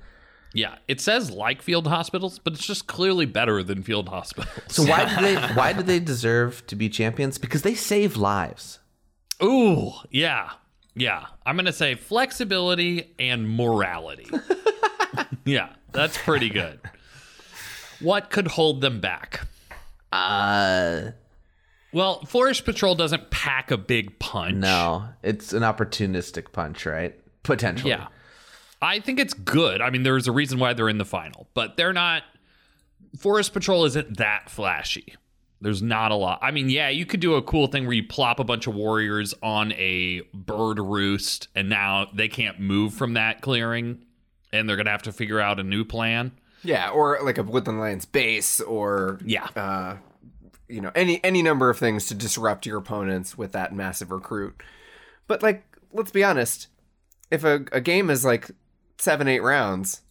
Yeah, it says like field hospitals, but it's just clearly better than field hospitals. So why do they deserve to be champions? Because they save lives. Ooh, yeah. I'm gonna say flexibility and morality. Yeah, that's pretty good. What could hold them back? Well, Forest Patrol doesn't pack a big punch. No, it's an opportunistic punch, right? Potentially. Yeah. I think it's good. I mean, there's a reason why they're in the final, but they're not. Forest Patrol isn't that flashy. There's not a lot. I mean, yeah, you could do a cool thing where you plop a bunch of warriors on a bird roost, and now they can't move from that clearing, and they're going to have to figure out a new plan. Yeah, or like a Woodland Lions base, or any number of things to disrupt your opponents with that massive recruit. But like, let's be honest, if a game is like 7-8 rounds,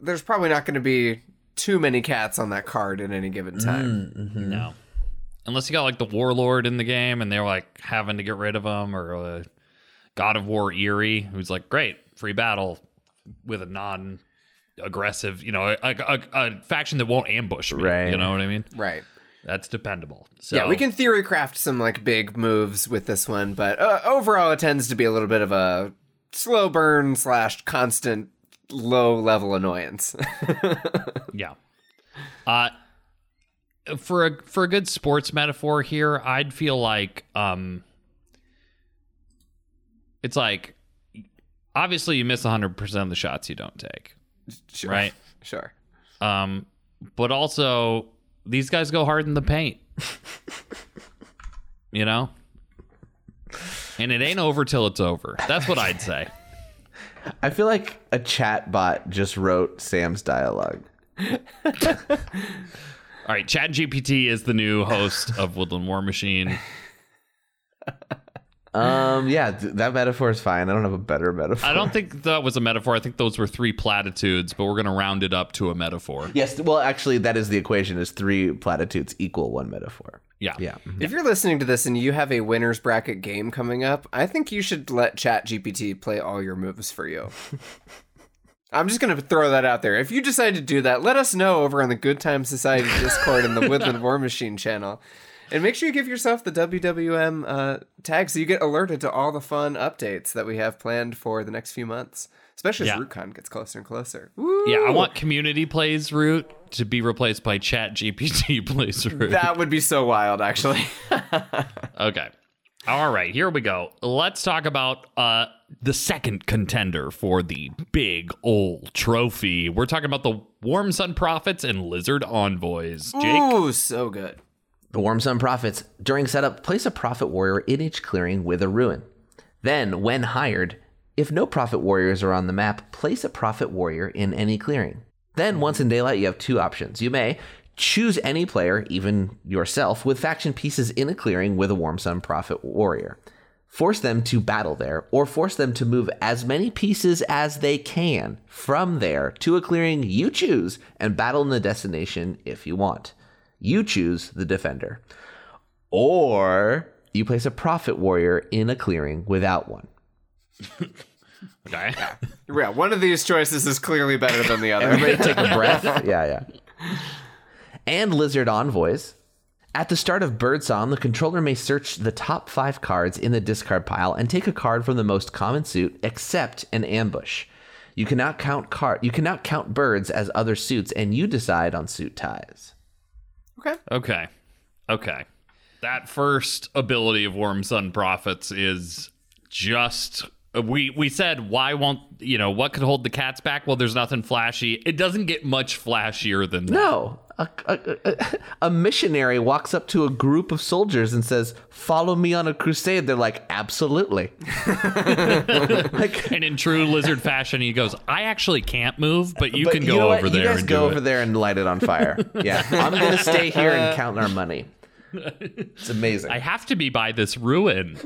there's probably not going to be too many cats on that card at any given time. No, unless you got like the warlord in the game and they're like having to get rid of them, or God of War Eerie, who's like, great free battle with a non-aggressive, a faction that won't ambush me, right? You know what I mean? Right. That's dependable. So yeah, we can theory craft some like big moves with this one, but overall it tends to be a little bit of a slow burn / constant low level annoyance. Yeah. For a good sports metaphor here, I'd feel like it's like obviously you miss 100% of the shots you don't take. Sure. Right? Sure. But also these guys go hard in the paint. And it ain't over till it's over. That's what I'd say. I feel like a chat bot just wrote Sam's dialogue. All right, ChatGPT is the new host of Woodland War Machine. That metaphor is fine. I don't have a better metaphor. I don't think that was a metaphor. I think those were 3 platitudes, but we're going to round it up to a metaphor. Yes, well, actually, that is the equation, is 3 platitudes equal 1 metaphor. Yeah. If you're listening to this and you have a winner's bracket game coming up, I think you should let ChatGPT play all your moves for you. I'm just going to throw that out there. If you decide to do that, let us know over on the Good Time Society Discord and the Woodland War Machine channel. And make sure you give yourself the WWM tag so you get alerted to all the fun updates that we have planned for the next few months, especially as RootCon gets closer and closer. Woo! Yeah, I want Community Plays Root to be replaced by ChatGPT Plays Root. That would be so wild, actually. Okay. All right, here we go. Let's talk about the second contender for the big old trophy. We're talking about the Warm Sun Prophets and Lizard Envoys. Jake? Ooh, so good. The Warm Sun Prophets. During setup, place a Prophet Warrior in each clearing with a ruin. Then, when hired, if no Prophet Warriors are on the map, place a Prophet Warrior in any clearing. Then, once in daylight, you have two options. You may choose any player, even yourself, with faction pieces in a clearing with a Warm Sun Prophet Warrior. Force them to battle there, or force them to move as many pieces as they can from there to a clearing you choose and battle in the destination if you want. You choose the defender. Or you place a Prophet Warrior in a clearing without one. Okay. Yeah, one of these choices is clearly better than the other. Everybody take a breath. Yeah, yeah. And Lizard Envoys. At the start of Birdsong, the controller may search the top 5 cards in the discard pile and take a card from the most common suit, except an ambush. You cannot count birds as other suits, and you decide on suit ties. Okay. That first ability of Warm Sun Prophets is just... We said, why won't, what could hold the cats back? Well, there's nothing flashy. It doesn't get much flashier than that. No. A missionary walks up to a group of soldiers and says, "Follow me on a crusade." They're like, "Absolutely." And in true lizard fashion, he goes, "I actually can't move, but you can go over there. You guys go over there and light it on fire." Yeah, I'm going to stay here and count our money. It's amazing. I have to be by this ruin.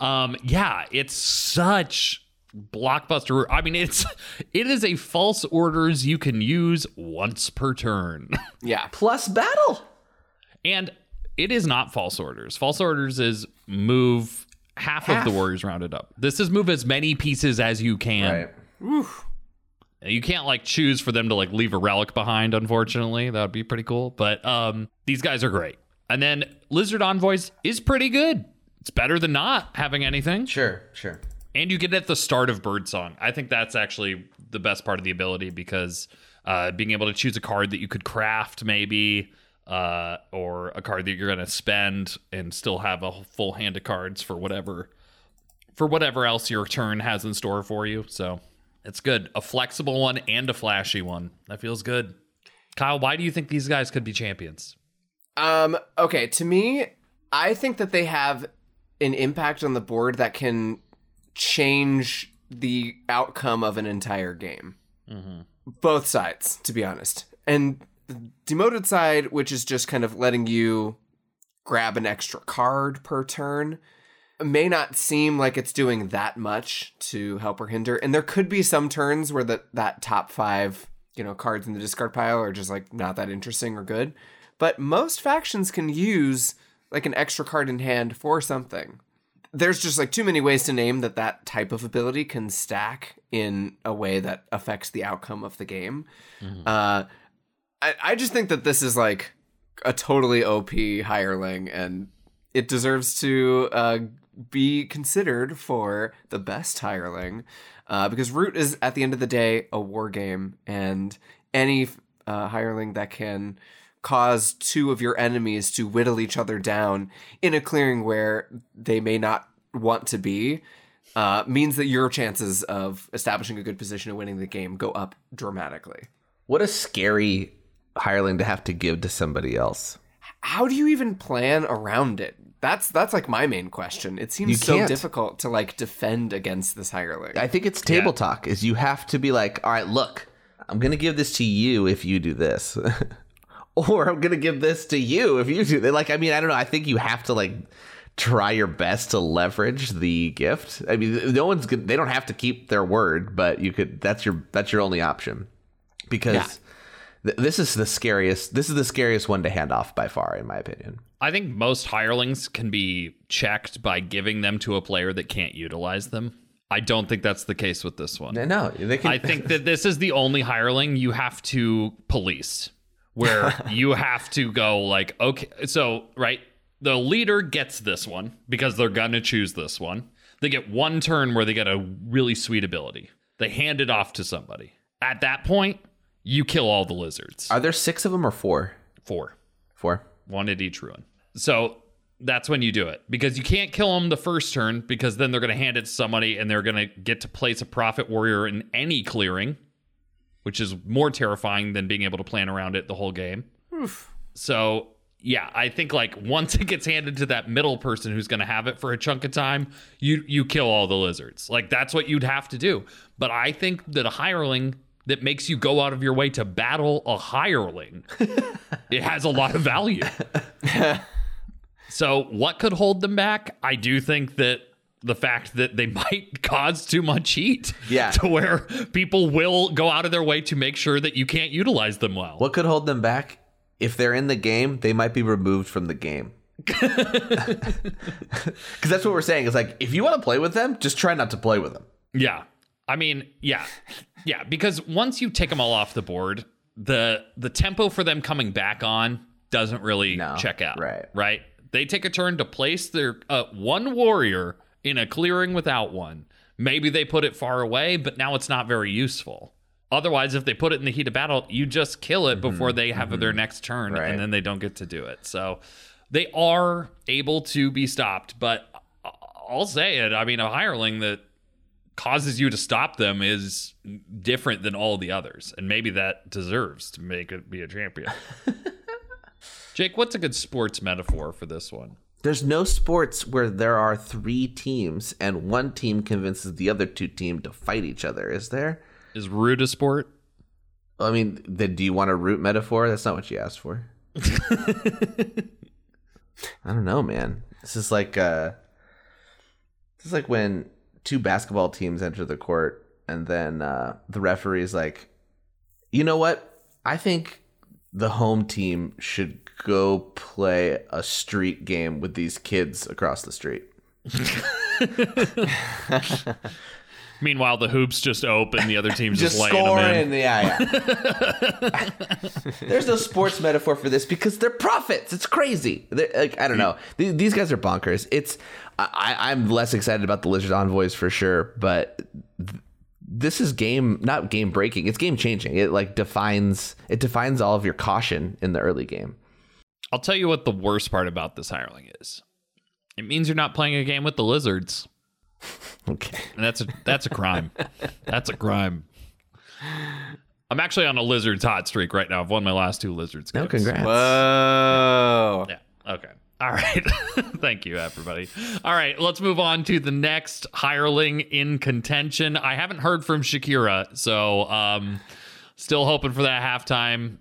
It's such blockbuster. I mean, it is a false orders you can use once per turn. Yeah. Plus battle. And it is not false orders. False orders is move half of the warriors rounded up. This is move as many pieces as you can. Right. Oof. You can't choose for them to leave a relic behind, unfortunately. That would be pretty cool. But these guys are great. And then Lizard Envoys is pretty good. It's better than not having anything. Sure. And you get it at the start of Birdsong. I think that's actually the best part of the ability, because being able to choose a card that you could craft maybe, or a card that you're going to spend and still have a full hand of cards for whatever else your turn has in store for you. So it's good. A flexible one and a flashy one. That feels good. Kyle, why do you think these guys could be champions? Okay, to me, I think that they have an impact on the board that can change the outcome of an entire game. Mm-hmm. Both sides, to be honest. And the demoted side, which is just kind of letting you grab an extra card per turn, may not seem like it's doing that much to help or hinder. And there could be some turns where that top 5, cards in the discard pile are just not that interesting or good. But most factions can use an extra card in hand for something. There's just too many ways to name that type of ability can stack in a way that affects the outcome of the game. Mm-hmm. I just think that this is a totally OP hireling, and it deserves to be considered for the best hireling, because Root is, at the end of the day, a war game, and any hireling that can cause two of your enemies to whittle each other down in a clearing where they may not want to be means that your chances of establishing a good position and winning the game go up dramatically. What a scary hireling to have to give to somebody else. How do you even plan around it? That's my main question. It seems so difficult to defend against this hireling. I think it's table talk. Is you have to be all right, look, I'm going to give this to you if you do this. Or I'm going to give this to you if you do. I don't know. I think you have to try your best to leverage the gift. I mean, no one's good. They don't have to keep their word, but you could. That's your only option, because this is the scariest one to hand off by far, in my opinion. I think most hirelings can be checked by giving them to a player that can't utilize them. I don't think that's the case with this one. No, I think that this is the only hireling you have to police. where you have to go like, okay, so right, the leader gets this one because they're gonna choose this one. They get one turn where they get a really sweet ability. They hand it off to somebody. At that point, you kill all the lizards. Are there 6 of them or 4? 4. 4. One at each ruin. So that's when you do it, because you can't kill them the first turn, because then they're going to hand it to somebody and they're going to get to place a prophet warrior in any clearing, which is more terrifying than being able to plan around it the whole game. Oof. So yeah, I think like once it gets handed to that middle person who's going to have it for a chunk of time, you kill all the lizards. Like that's what you'd have to do. But I think that a hireling that makes you go out of your way to battle a hireling, it has a lot of value. So what could hold them back? I do think that the fact that they might cause too much heat, to where people will go out of their way to make sure that you can't utilize them well. What could hold them back? If they're in the game, they might be removed from the game. Because that's what we're saying. It's like, if you want to play with them, just try not to play with them. Yeah. I mean, yeah. Because once you take them all off the board, the tempo for them coming back on doesn't really check out. Right. They take a turn to place their one warrior in a clearing without one. Maybe they put it far away, but now it's not very useful. Otherwise, if they put it in the heat of battle, you just kill it before they have their next turn, and then they don't get to do it. So they are able to be stopped, but I'll say it. I mean, a hireling that causes you to stop them is different than all the others, and maybe that deserves to make it be a champion. Jake, what's a good sports metaphor for this one? There's no sports where there are 3 teams and one team convinces the other 2 teams to fight each other, is there? Is root a sport? I mean, then do you want a root metaphor? That's not what you asked for. I don't know, man. This is like when 2 basketball teams enter the court and then the referee is like, you know what? I think the home team should go play a street game with these kids across the street. Meanwhile, the hoop's just open. The other team's just laying them in. Yeah. There's no sports metaphor for this because they're prophets. It's crazy. They're, like, I don't know. These guys are bonkers. I'm less excited about the Lizard Envoys for sure, but this is not game breaking. It's game changing. It like defines all of your caution in the early game. I'll tell you what the worst part about this hireling is. It means you're not playing a game with the lizards. Okay. And that's a crime. That's a crime. I'm actually on a lizards hot streak right now. I've won my last 2 lizards games. Oh, congrats. Whoa. Yeah. Okay. All right. Thank you, everybody. All right. Let's move on to the next hireling in contention. I haven't heard from Shakira, so still hoping for that halftime.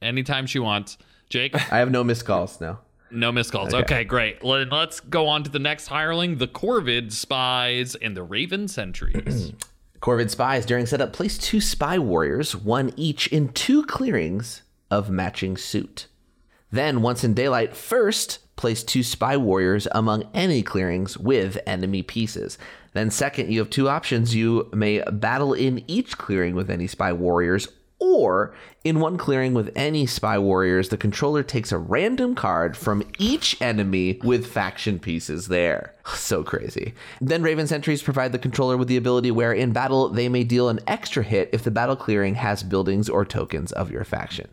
Anytime she wants. Jake? I have no missed calls now. No missed calls. Okay, great. Let's go on to the next hireling, the Corvid Spies and the Raven Sentries. Corvid Spies, during setup, place 2 spy warriors, 1 each, in 2 clearings of matching suit. Then, once in daylight, first, place 2 spy warriors among any clearings with enemy pieces. Then second, you have 2 options. You may battle in each clearing with any spy warriors, or in one clearing with any spy warriors, the controller takes a random card from each enemy with faction pieces there. So crazy. Then Raven Sentries provide the controller with the ability where in battle, they may deal an extra hit if the battle clearing has buildings or tokens of your faction.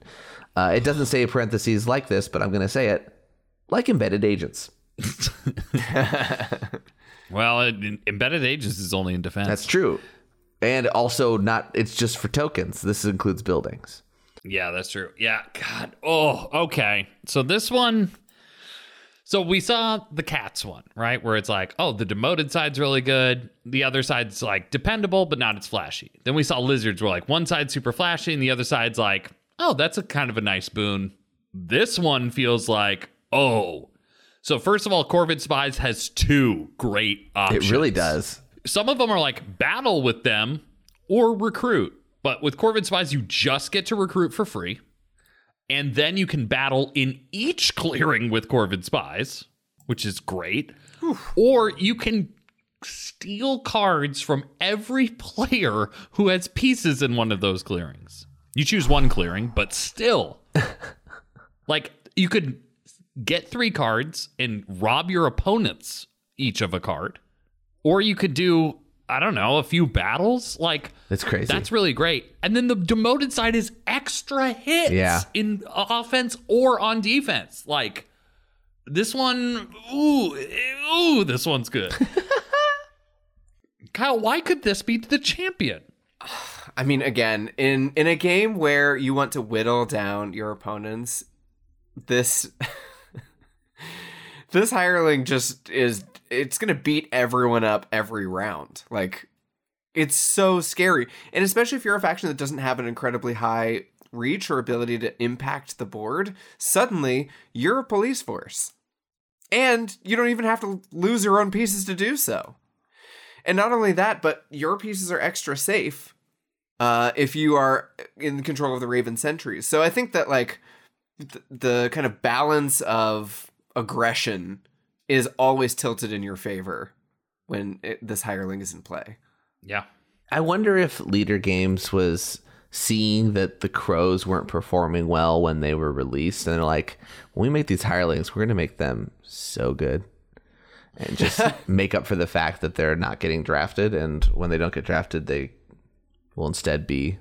It doesn't say parentheses like this, but I'm going to say it, like embedded agents. Well, embedded agents is only in defense. That's true. And also not, it's just for tokens. This includes buildings. Yeah, that's true. Yeah, God. Oh, okay. So this one, so we saw the cats one, right? Where it's like, oh, the demoted side's really good. The other side's like dependable, but not as flashy. Then we saw lizards where like one side's super flashy and the other side's like, oh, that's a kind of a nice boon. This one feels like, oh. So first of all, Corvid Spies has 2 great options. It really does. Some of them are like battle with them or recruit. But with Corvid Spies, you just get to recruit for free. And then you can battle in each clearing with Corvid Spies, which is great. Or you can steal cards from every player who has pieces in one of those clearings. You choose one clearing, but still, like, you could get three cards and rob your opponents each of a card, or you could do, I don't know, a few battles. Like, that's crazy. That's really great. And then the demoted side is extra hits in offense or on defense. Like, this one, ooh, this one's good. Kyle, why could this be the champion? I mean, again, in a game where you want to whittle down your opponents, this this hireling just is, it's going to beat everyone up every round. Like, it's so scary. And especially if you're a faction that doesn't have an incredibly high reach or ability to impact the board, suddenly you're a police force. And you don't even have to lose your own pieces to do so. And not only that, but your pieces are extra safe if you are in control of the Raven Sentries. So I think that, like, the kind of balance of aggression is always tilted in your favor when this hireling is in play. Yeah. I wonder if Leader Games was seeing that the Crows weren't performing well when they were released, and they're like, when we make these hirelings, we're going to make them so good. And just make up for the fact that they're not getting drafted. And when they don't get drafted, they will instead be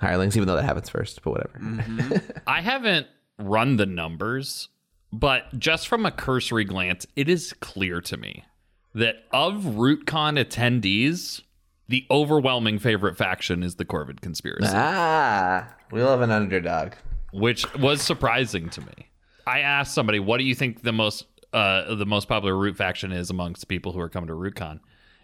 hirelings, even though that happens first, but whatever. Mm-hmm. I haven't run the numbers, but just from a cursory glance, it is clear to me that of RootCon attendees, the overwhelming favorite faction is the Corvid Conspiracy. Ah, we love an underdog. Which was surprising to me. I asked somebody, what do you think the most popular Root faction is amongst people who are coming to RootCon,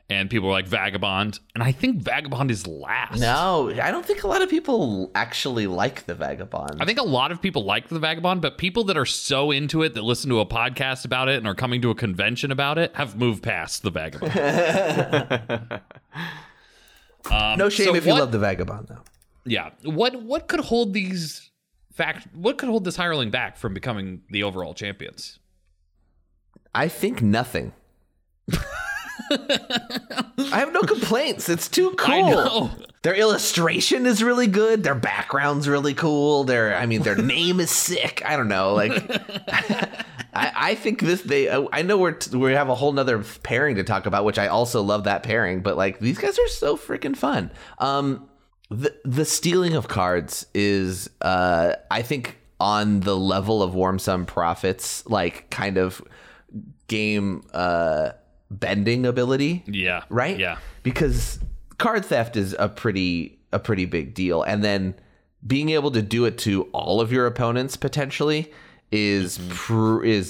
and people are like Vagabond, and I think Vagabond is last. No, I don't think a lot of people actually like the Vagabond. I think a lot of people like the Vagabond, but people that are so into it that listen to a podcast about it and are coming to a convention about it have moved past the Vagabond. No shame if you love the Vagabond, though. Yeah. What could hold these what could hold this hireling back from becoming the overall champions? I think nothing. I have no complaints. It's too cool. I know. Their illustration is really good. Their background's really cool. Their name is sick. I don't know. Like, I think this. I know we have a whole nother pairing to talk about, which I also love that pairing. But like, these guys are so freaking fun. The stealing of cards is, I think, on the level of Warm Sun Prophets, like, kind of game bending ability. Yeah. Right? Yeah. Because card theft is a pretty big deal. And then being able to do it to all of your opponents potentially is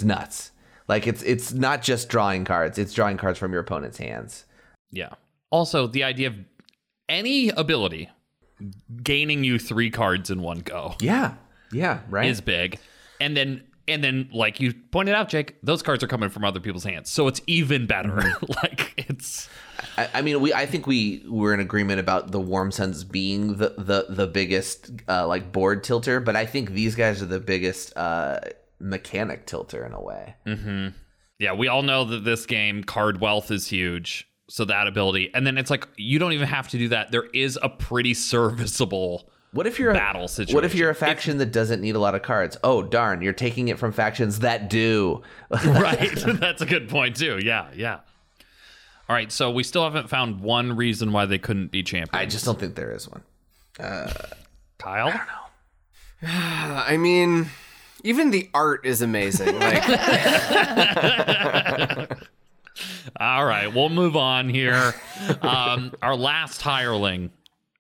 nuts. Like, it's not just drawing cards. It's drawing cards from your opponent's hands. Yeah. Also, the idea of any ability gaining you three cards in one go. Yeah. Yeah. Right. Is big. And then, like you pointed out, Jake, those cards are coming from other people's hands, so it's even better. I think we're in agreement about the Warm Suns being the biggest like board tilter, but I think these guys are the biggest mechanic tilter in a way. Mm-hmm. Yeah, we all know that this game card wealth is huge, so that ability, and then it's like you don't even have to do that. There is a pretty serviceable. What if you're a battle situation? What if you're a faction that doesn't need a lot of cards? Oh, darn, you're taking it from factions that do. Right. That's a good point, too. Yeah, yeah. All right, so we still haven't found one reason why they couldn't be champions. I just don't think there is one. Kyle? I don't know. I mean, even the art is amazing. All right, we'll move on here. Our last hireling.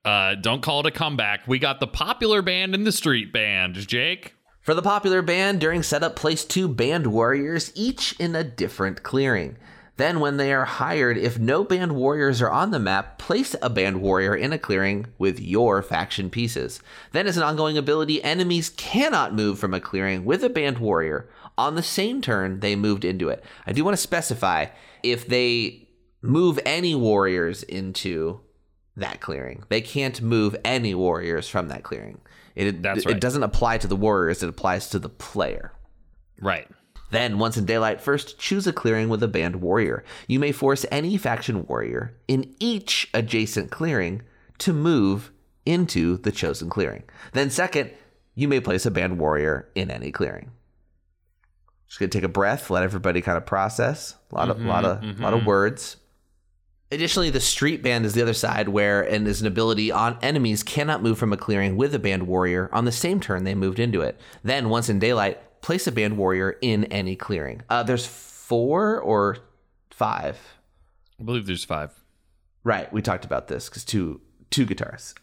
Don't call it a comeback. We got the Popular Band and the Street Band, Jake. For the Popular Band, during setup, place two band warriors, each in a different clearing. Then when they are hired, if no band warriors are on the map, place a band warrior in a clearing with your faction pieces. Then as an ongoing ability, enemies cannot move from a clearing with a band warrior on the same turn they moved into it. I do want to specify, if they move any warriors into that clearing, they can't move any warriors from that clearing. That's right. It doesn't apply to the warriors. It applies to the player. Right. Then once in daylight first, choose a clearing with a band warrior. You may force any faction warrior in each adjacent clearing to move into the chosen clearing. Then second, you may place a band warrior in any clearing. Just going to take a breath, let everybody kind of process. A lot of words. Additionally, the street band is the other side where and is an ability on enemies cannot move from a clearing with a band warrior on the same turn they moved into it. Then once in daylight, place a band warrior in any clearing. There's 4 or 5. I believe there's 5. Right. We talked about this because two guitars.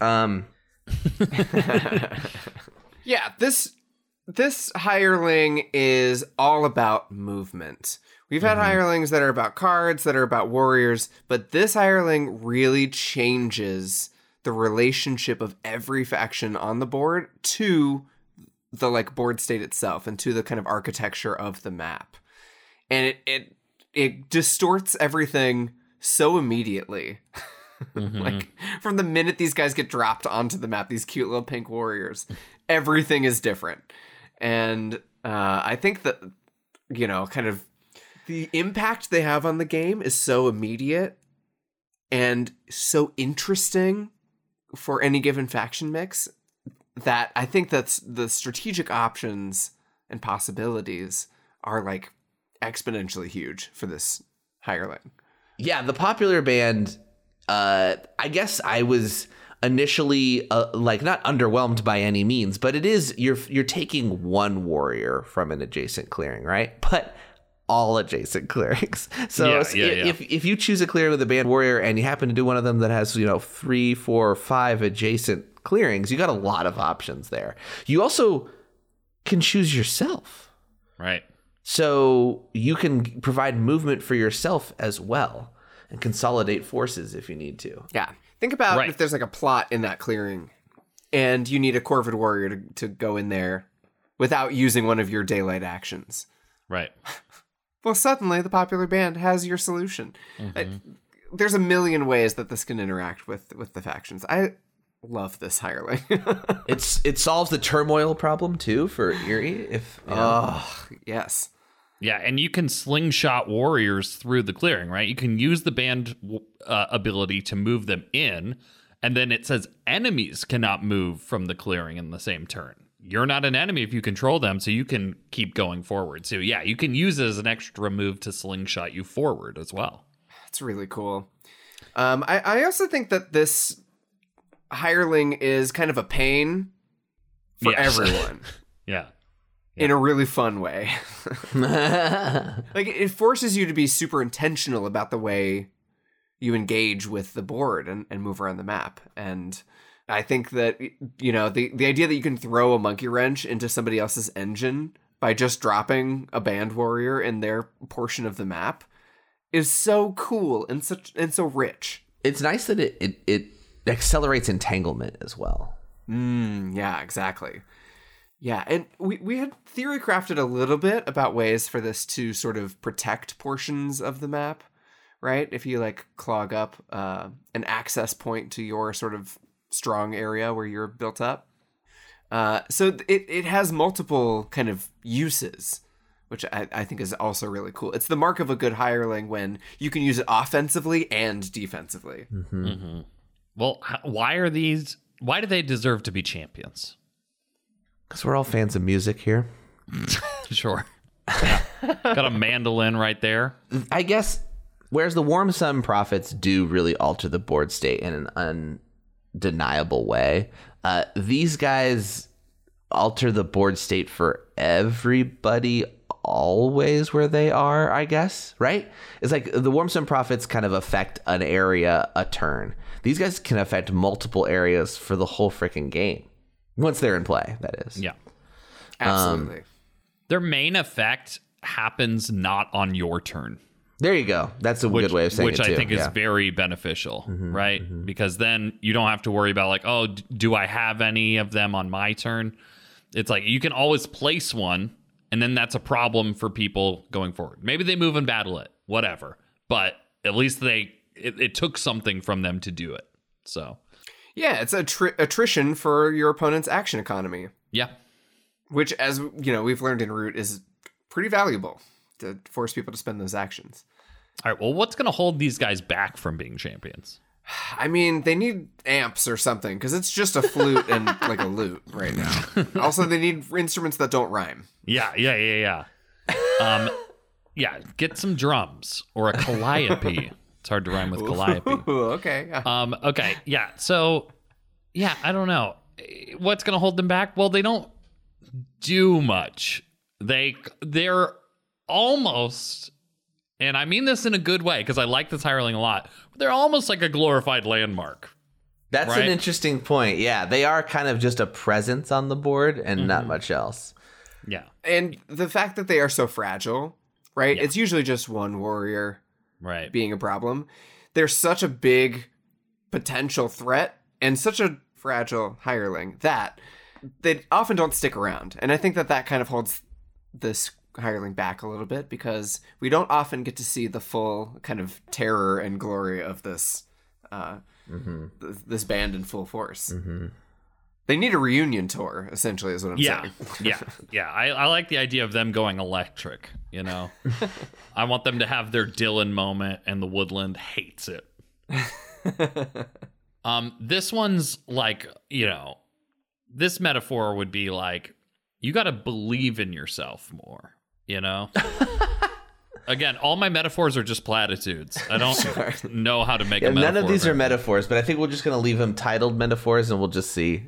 Yeah, this hireling is all about movement. We've had hirelings that are about cards, that are about warriors, but this hireling really changes the relationship of every faction on the board to the like board state itself and to the kind of architecture of the map. And it distorts everything so immediately. Like from the minute these guys get dropped onto the map, these cute little pink warriors, everything is different. And I think that, you know, kind of the impact they have on the game is so immediate and so interesting for any given faction mix that I think that's the strategic options and possibilities are like exponentially huge for this hireling. Yeah, the popular band, I guess I was initially not underwhelmed by any means, but it is you're taking one warrior from an adjacent clearing, right? But all adjacent clearings. So yeah. If you choose a clearing with a band warrior and you happen to do one of them that has, 3, 4, 5 adjacent clearings, you got a lot of options there. You also can choose yourself. Right. So you can provide movement for yourself as well and consolidate forces if you need to. Yeah. Think about if there's like a plot in that clearing and you need a Corvid warrior to go in there without using one of your daylight actions. Right. Well, suddenly the popular band has your solution. Mm-hmm. There's a million ways that this can interact with the factions. I love this hireling. It solves the turmoil problem, too, for Eerie. Yes. Yeah, and you can slingshot warriors through the clearing, right? You can use the band ability to move them in, and then it says enemies cannot move from the clearing in the same turn. You're not an enemy if you control them, so you can keep going forward. So yeah, you can use it as an extra move to slingshot you forward as well. That's really cool. I also think that this hireling is kind of a pain for everyone. Yeah. In a really fun way. Like it forces you to be super intentional about the way you engage with the board and move around the map. And I think that, the idea that you can throw a monkey wrench into somebody else's engine by just dropping a band warrior in their portion of the map is so cool and so rich. It's nice that it accelerates entanglement as well. Yeah, exactly. Yeah, and we had theory crafted a little bit about ways for this to sort of protect portions of the map, right? If you clog up an access point to your sort of strong area where you're built up. So it has multiple kind of uses, which I think is also really cool. It's the mark of a good hireling when you can use it offensively and defensively. Mm-hmm. Mm-hmm. Well, why do they deserve to be champions? Because we're all fans of music here. Sure. Yeah. Got a mandolin right there. I guess, whereas the Warm Sun Prophets do really alter the board state in an undeniable way, these guys alter the board state for everybody always where they are, I guess, right? It's like the Warm Sun Prophets kind of affect an area a turn. These guys can affect multiple areas for the whole freaking game once they're in play, that is. Yeah, absolutely. Their main effect happens not on your turn. There you go. That's a good way of saying it, too. Which I think is very beneficial, right? Mm-hmm. Because then you don't have to worry about do I have any of them on my turn? It's like you can always place one, and then that's a problem for people going forward. Maybe they move and battle it, whatever. But at least it took something from them to do it. So yeah, it's attrition for your opponent's action economy. Yeah, which, as you know, we've learned in Root is pretty valuable to force people to spend those actions. All right, well, what's going to hold these guys back from being champions? I mean, they need amps or something, because it's just a flute and, like, a lute right now. Also, they need instruments that don't rhyme. Yeah. Yeah, get some drums or a calliope. It's hard to rhyme with calliope. Ooh, okay. Okay, yeah. So, yeah, I don't know. What's going to hold them back? Well, they don't do much. They're almost... And I mean this in a good way, because I like the hireling a lot. But they're almost like a glorified landmark. That's right? An interesting point. Yeah, they are kind of just a presence on the board and not much else. Yeah. And the fact that they are so fragile, right? Yeah. It's usually just one warrior being a problem. They're such a big potential threat and such a fragile hireling that they often don't stick around. And I think that that kind of holds this hireling back a little bit, because we don't often get to see the full kind of terror and glory of this this band in full force. They need a reunion tour, essentially, is what I'm saying. I like the idea of them going electric, you know. I want them to have their Dylan moment, and the Woodland hates it. This one's like, you know, this metaphor would be like, you got to believe in yourself more, you know? Again, all my metaphors are just platitudes. I don't know how to make a metaphor. None of these are metaphors, but I think we're just going to leave them titled metaphors, and we'll just see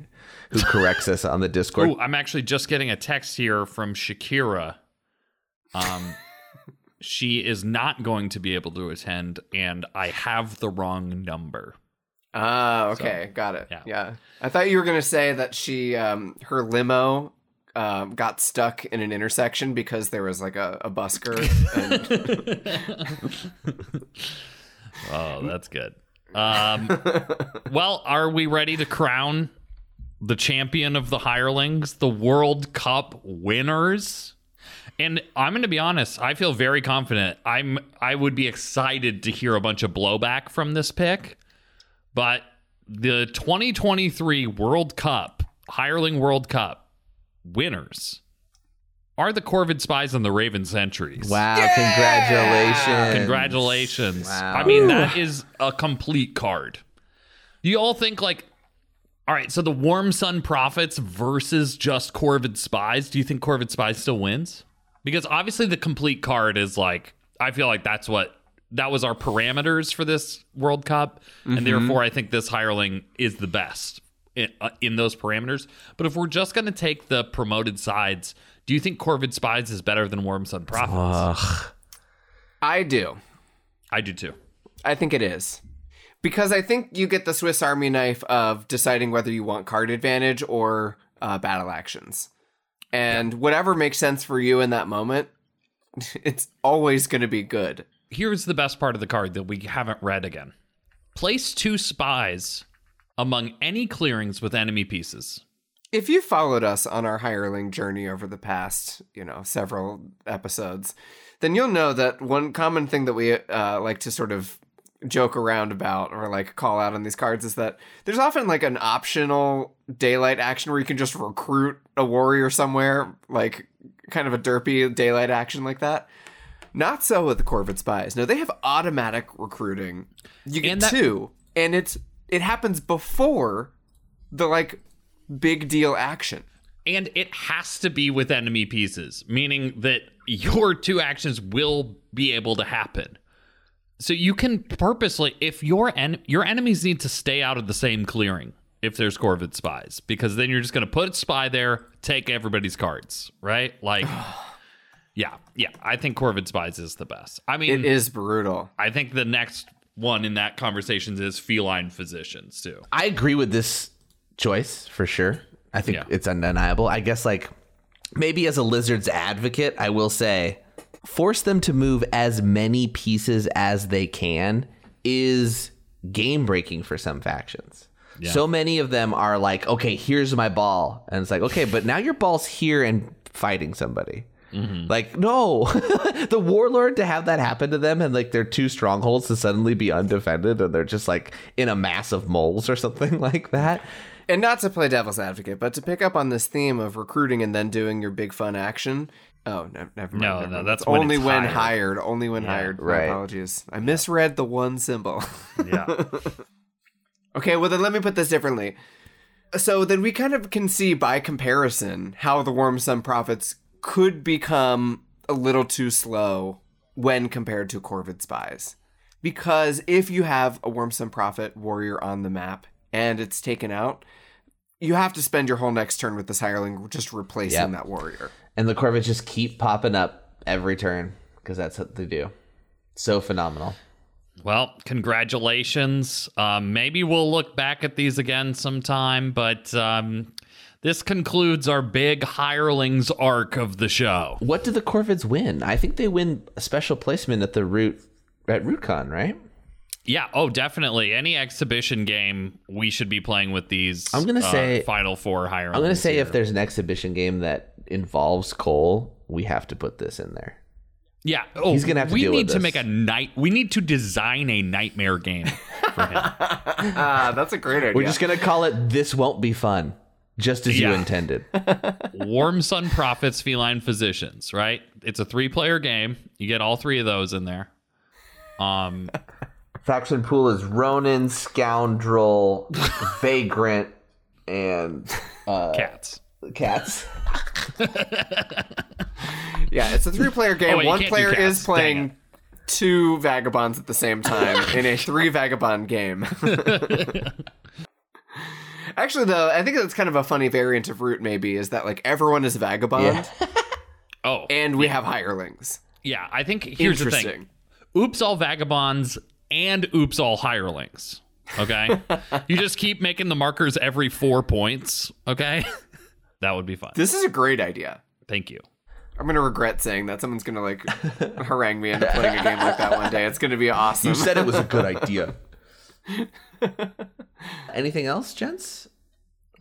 who corrects us on the Discord. Ooh, I'm actually just getting a text here from Shakira. She is not going to be able to attend, and I have the wrong number. Ah, okay. So, got it. Yeah. I thought you were going to say that she, her limo... got stuck in an intersection because there was like a busker. And... Oh, that's good. Well, are we ready to crown the champion of the hirelings, the World Cup winners? And I'm going to be honest, I feel very confident. I would be excited to hear a bunch of blowback from this pick, but the 2023 World Cup, Hireling World Cup, winners are the Corvid Spies and the Raven Sentries. Wow, yeah! Congratulations. Wow. I mean, that is a complete card. Do you all think, like, all right, so the Warm Sun Prophets versus just Corvid Spies, do you think Corvid Spies still wins? Because obviously the complete card is like, I feel like that's what, that was our parameters for this World Cup, and therefore I think this hireling is the best in those parameters. But if we're just going to take the promoted sides, do you think Corvid Spies is better than Warm Sun Prophets? I do too. I think it is, because I think you get the Swiss Army knife of deciding whether you want card advantage or battle actions, and whatever makes sense for you in that moment, it's always going to be good. Here's the best part of the card that we haven't read again. Place 2 spies among any clearings with enemy pieces. If you followed us on our hireling journey over the past, you know, several episodes, then you'll know that one common thing that we like to sort of joke around about or like call out on these cards is that there's often like an optional daylight action where you can just recruit a warrior somewhere, like kind of a derpy daylight action like that. Not so with the Corvid Spies. No, they have automatic recruiting. You get two, and it happens before the, like, big deal action. And it has to be with enemy pieces, meaning that your 2 actions will be able to happen. So you can purposely, if your enemies need to stay out of the same clearing if there's Corvid Spies, because then you're just going to put a spy there, take everybody's cards, right? Like, yeah, I think Corvid Spies is the best. I mean, it is brutal. I think the next one in that conversation is Feline Physicians too. I agree with this choice for sure. I think it's undeniable. I guess, like, maybe as a Lizard's advocate, I will say force them to move as many pieces as they can is game breaking for some factions. Yeah. So many of them are like, okay, here's my ball. And it's like, okay, but now your ball's here and fighting somebody. Mm-hmm. Like, no, the warlord, to have that happen to them and like their 2 strongholds to suddenly be undefended and they're just like in a mass of moles or something like that. And not to play devil's advocate, but to pick up on this theme of recruiting and then doing your big fun action. Oh, no, never mind. No, that's when only when hired. Only when hired. Right. My apologies. I misread the one symbol. Yeah. Okay, well then let me put this differently. So then we kind of can see by comparison how the Warm Sun Prophets could become a little too slow when compared to Corvid Spies. Because if you have a Warm Sun Prophet warrior on the map and it's taken out, you have to spend your whole next turn with this hireling just replacing that warrior. And the Corvids just keep popping up every turn because that's what they do. So phenomenal. Well, congratulations. Maybe we'll look back at these again sometime, but this concludes our big hirelings arc of the show. What do the Corvids win? I think they win a special placement at the RootCon, right? Yeah. Oh, definitely. Any exhibition game, we should be playing with these. I'm gonna say Final Four hirelings. I'm gonna say here. If there's an exhibition game that involves Cole, we have to put this in there. Yeah. Oh, he's gonna have to. We need to design a nightmare game for him. That's a great idea. We're just gonna call it "This Won't Be Fun," just as you intended. Warm Sun Prophets, Feline Physicians. Right. It's a 3-player game. You get all 3 of those in there. Faction pool is Ronin, Scoundrel, Vagrant, and Cats. Yeah, it's a 3-player game. One player is playing 2 vagabonds at the same time in a 3-vagabond game. Actually, though, I think that's kind of a funny variant of Root, maybe, is that like everyone is vagabond. Yeah. And we have hirelings. Yeah, I think here's the thing. Oops, all vagabonds and oops, all hirelings. Okay? You just keep making the markers every 4 points. Okay? That would be fun. This is a great idea. Thank you. I'm going to regret saying that. Someone's going to like harangue me into playing a game like that one day. It's going to be awesome. You said it was a good idea. Anything else, gents?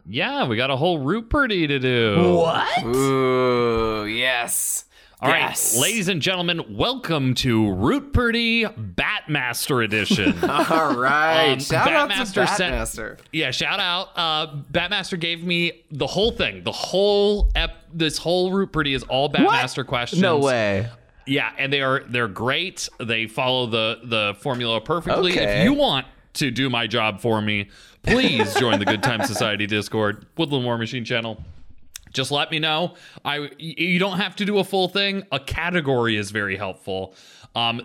Yeah, we got a whole Root Party to do. What? Ooh, yes. All right, ladies and gentlemen, welcome to Root Party Batmaster Edition. All right. Shout out to Batmaster. Shout out. Batmaster gave me the whole thing. The whole this whole Root Party is all Batmaster questions. No way. Yeah, and they're great. They follow the formula perfectly. Okay. If you want to do my job for me, please join the Good Time Society Discord, Woodland War Machine channel. Just let me know. You don't have to do a full thing. A category is very helpful.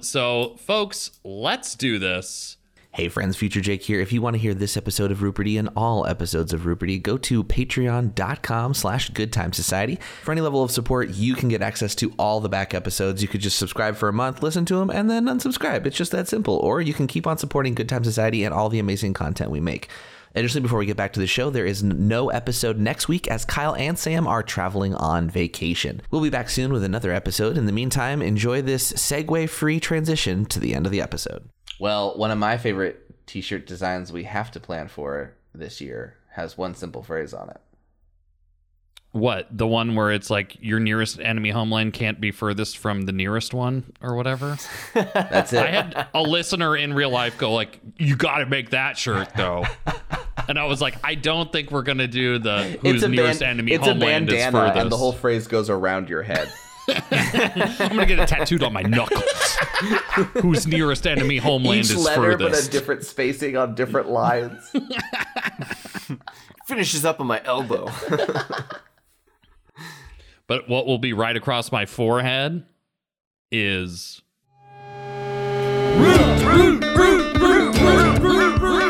So, folks, let's do this. Hey, friends. Future Jake here. If you want to hear this episode of Root Party and all episodes of Root Party, go to patreon.com/goodtimesociety. For any level of support, you can get access to all the back episodes. You could just subscribe for a month, listen to them, and then unsubscribe. It's just that simple. Or you can keep on supporting Good Time Society and all the amazing content we make. Additionally, before we get back to the show, there is no episode next week as Kyle and Sam are traveling on vacation. We'll be back soon with another episode. In the meantime, enjoy this segue-free transition to the end of the episode. Well, one of my favorite t-shirt designs we have to plan for this year has one simple phrase on it. What? The one where it's like your nearest enemy homeland can't be furthest from the nearest one or whatever? That's it. I had a listener in real life go like, you got to make that shirt, though. And I was like, I don't think we're going to do the whose nearest enemy homeland is furthest. And the whole phrase goes around your head. I'm going to get it tattooed on my knuckles. Whose nearest enemy homeland is furthest. Each letter but a different spacing on different lines. Finishes up on my elbow. But what will be right across my forehead is... Root, root, root, root, root, root, root, root.